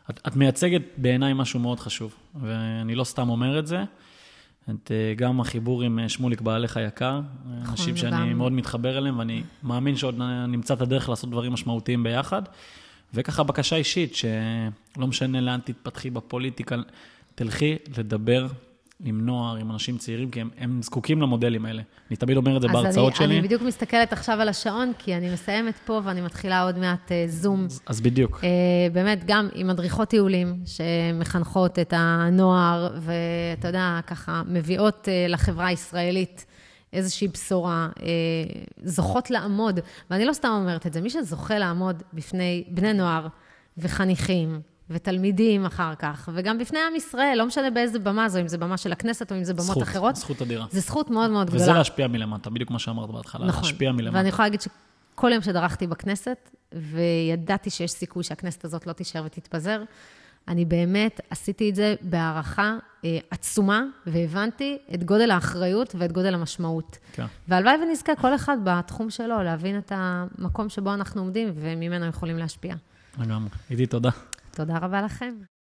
את, את מייצגת בעיניי משהו מאוד חשוב, ואני לא סתם אומר את זה. את גם החיבור עם שמוליק בעלך היקר, אנשים שאני מאוד מתחבר אליהם, ואני מאמין שעוד נמצא את הדרך לעשות דברים משמעותיים ביחד. וככה בקשה אישית, שלא משנה לאן תתפתחי בפוליטיקה, תלכי לדבר עם נוער, עם אנשים צעירים, כי הם, הם זקוקים למודלים האלה. אני תמיד אומר את זה בהרצאות אני, שלי. אז אני בדיוק מסתכלת עכשיו על השעון, כי אני מסיימת פה ואני מתחילה עוד מעט uh, זום. אז, אז בדיוק. Uh, באמת, גם עם מדריכות טיולים, שמחנכות את הנוער, ואתה יודע, ככה, מביאות uh, לחברה הישראלית איזושהי בשורה, uh, זוכות לעמוד. ואני לא סתם אומרת את זה, מי שזוכה לעמוד בפני בני נוער וחניכים, ותלמידים אחר כך, וגם בפני עם ישראל, לא משנה באיזה במה זו, אם זה במה של הכנסת או אם זה במות זכות, אחרות. זכות, זכות אדירה. זה זכות מאוד מאוד וזה גדולה. וזה להשפיע מלמטה, בדיוק כמו שאמרת בהתחלה, נכון. להשפיע מלמטה. ואני יכולה להגיד שכל יום שדרכתי בכנסת, וידעתי שיש סיכוי שהכנסת הזאת לא תישאר ותתפזר, אני באמת עשיתי את זה בהערכה אה, עצומה, והבנתי את גודל האחריות ואת גודל המשמעות. כן. והלוואי ונזכה כל אחד בתחום שלו, להבין את המקום שבו אנחנו עומדים, וממנו יכולים להשפיע. תודה רבה לכם.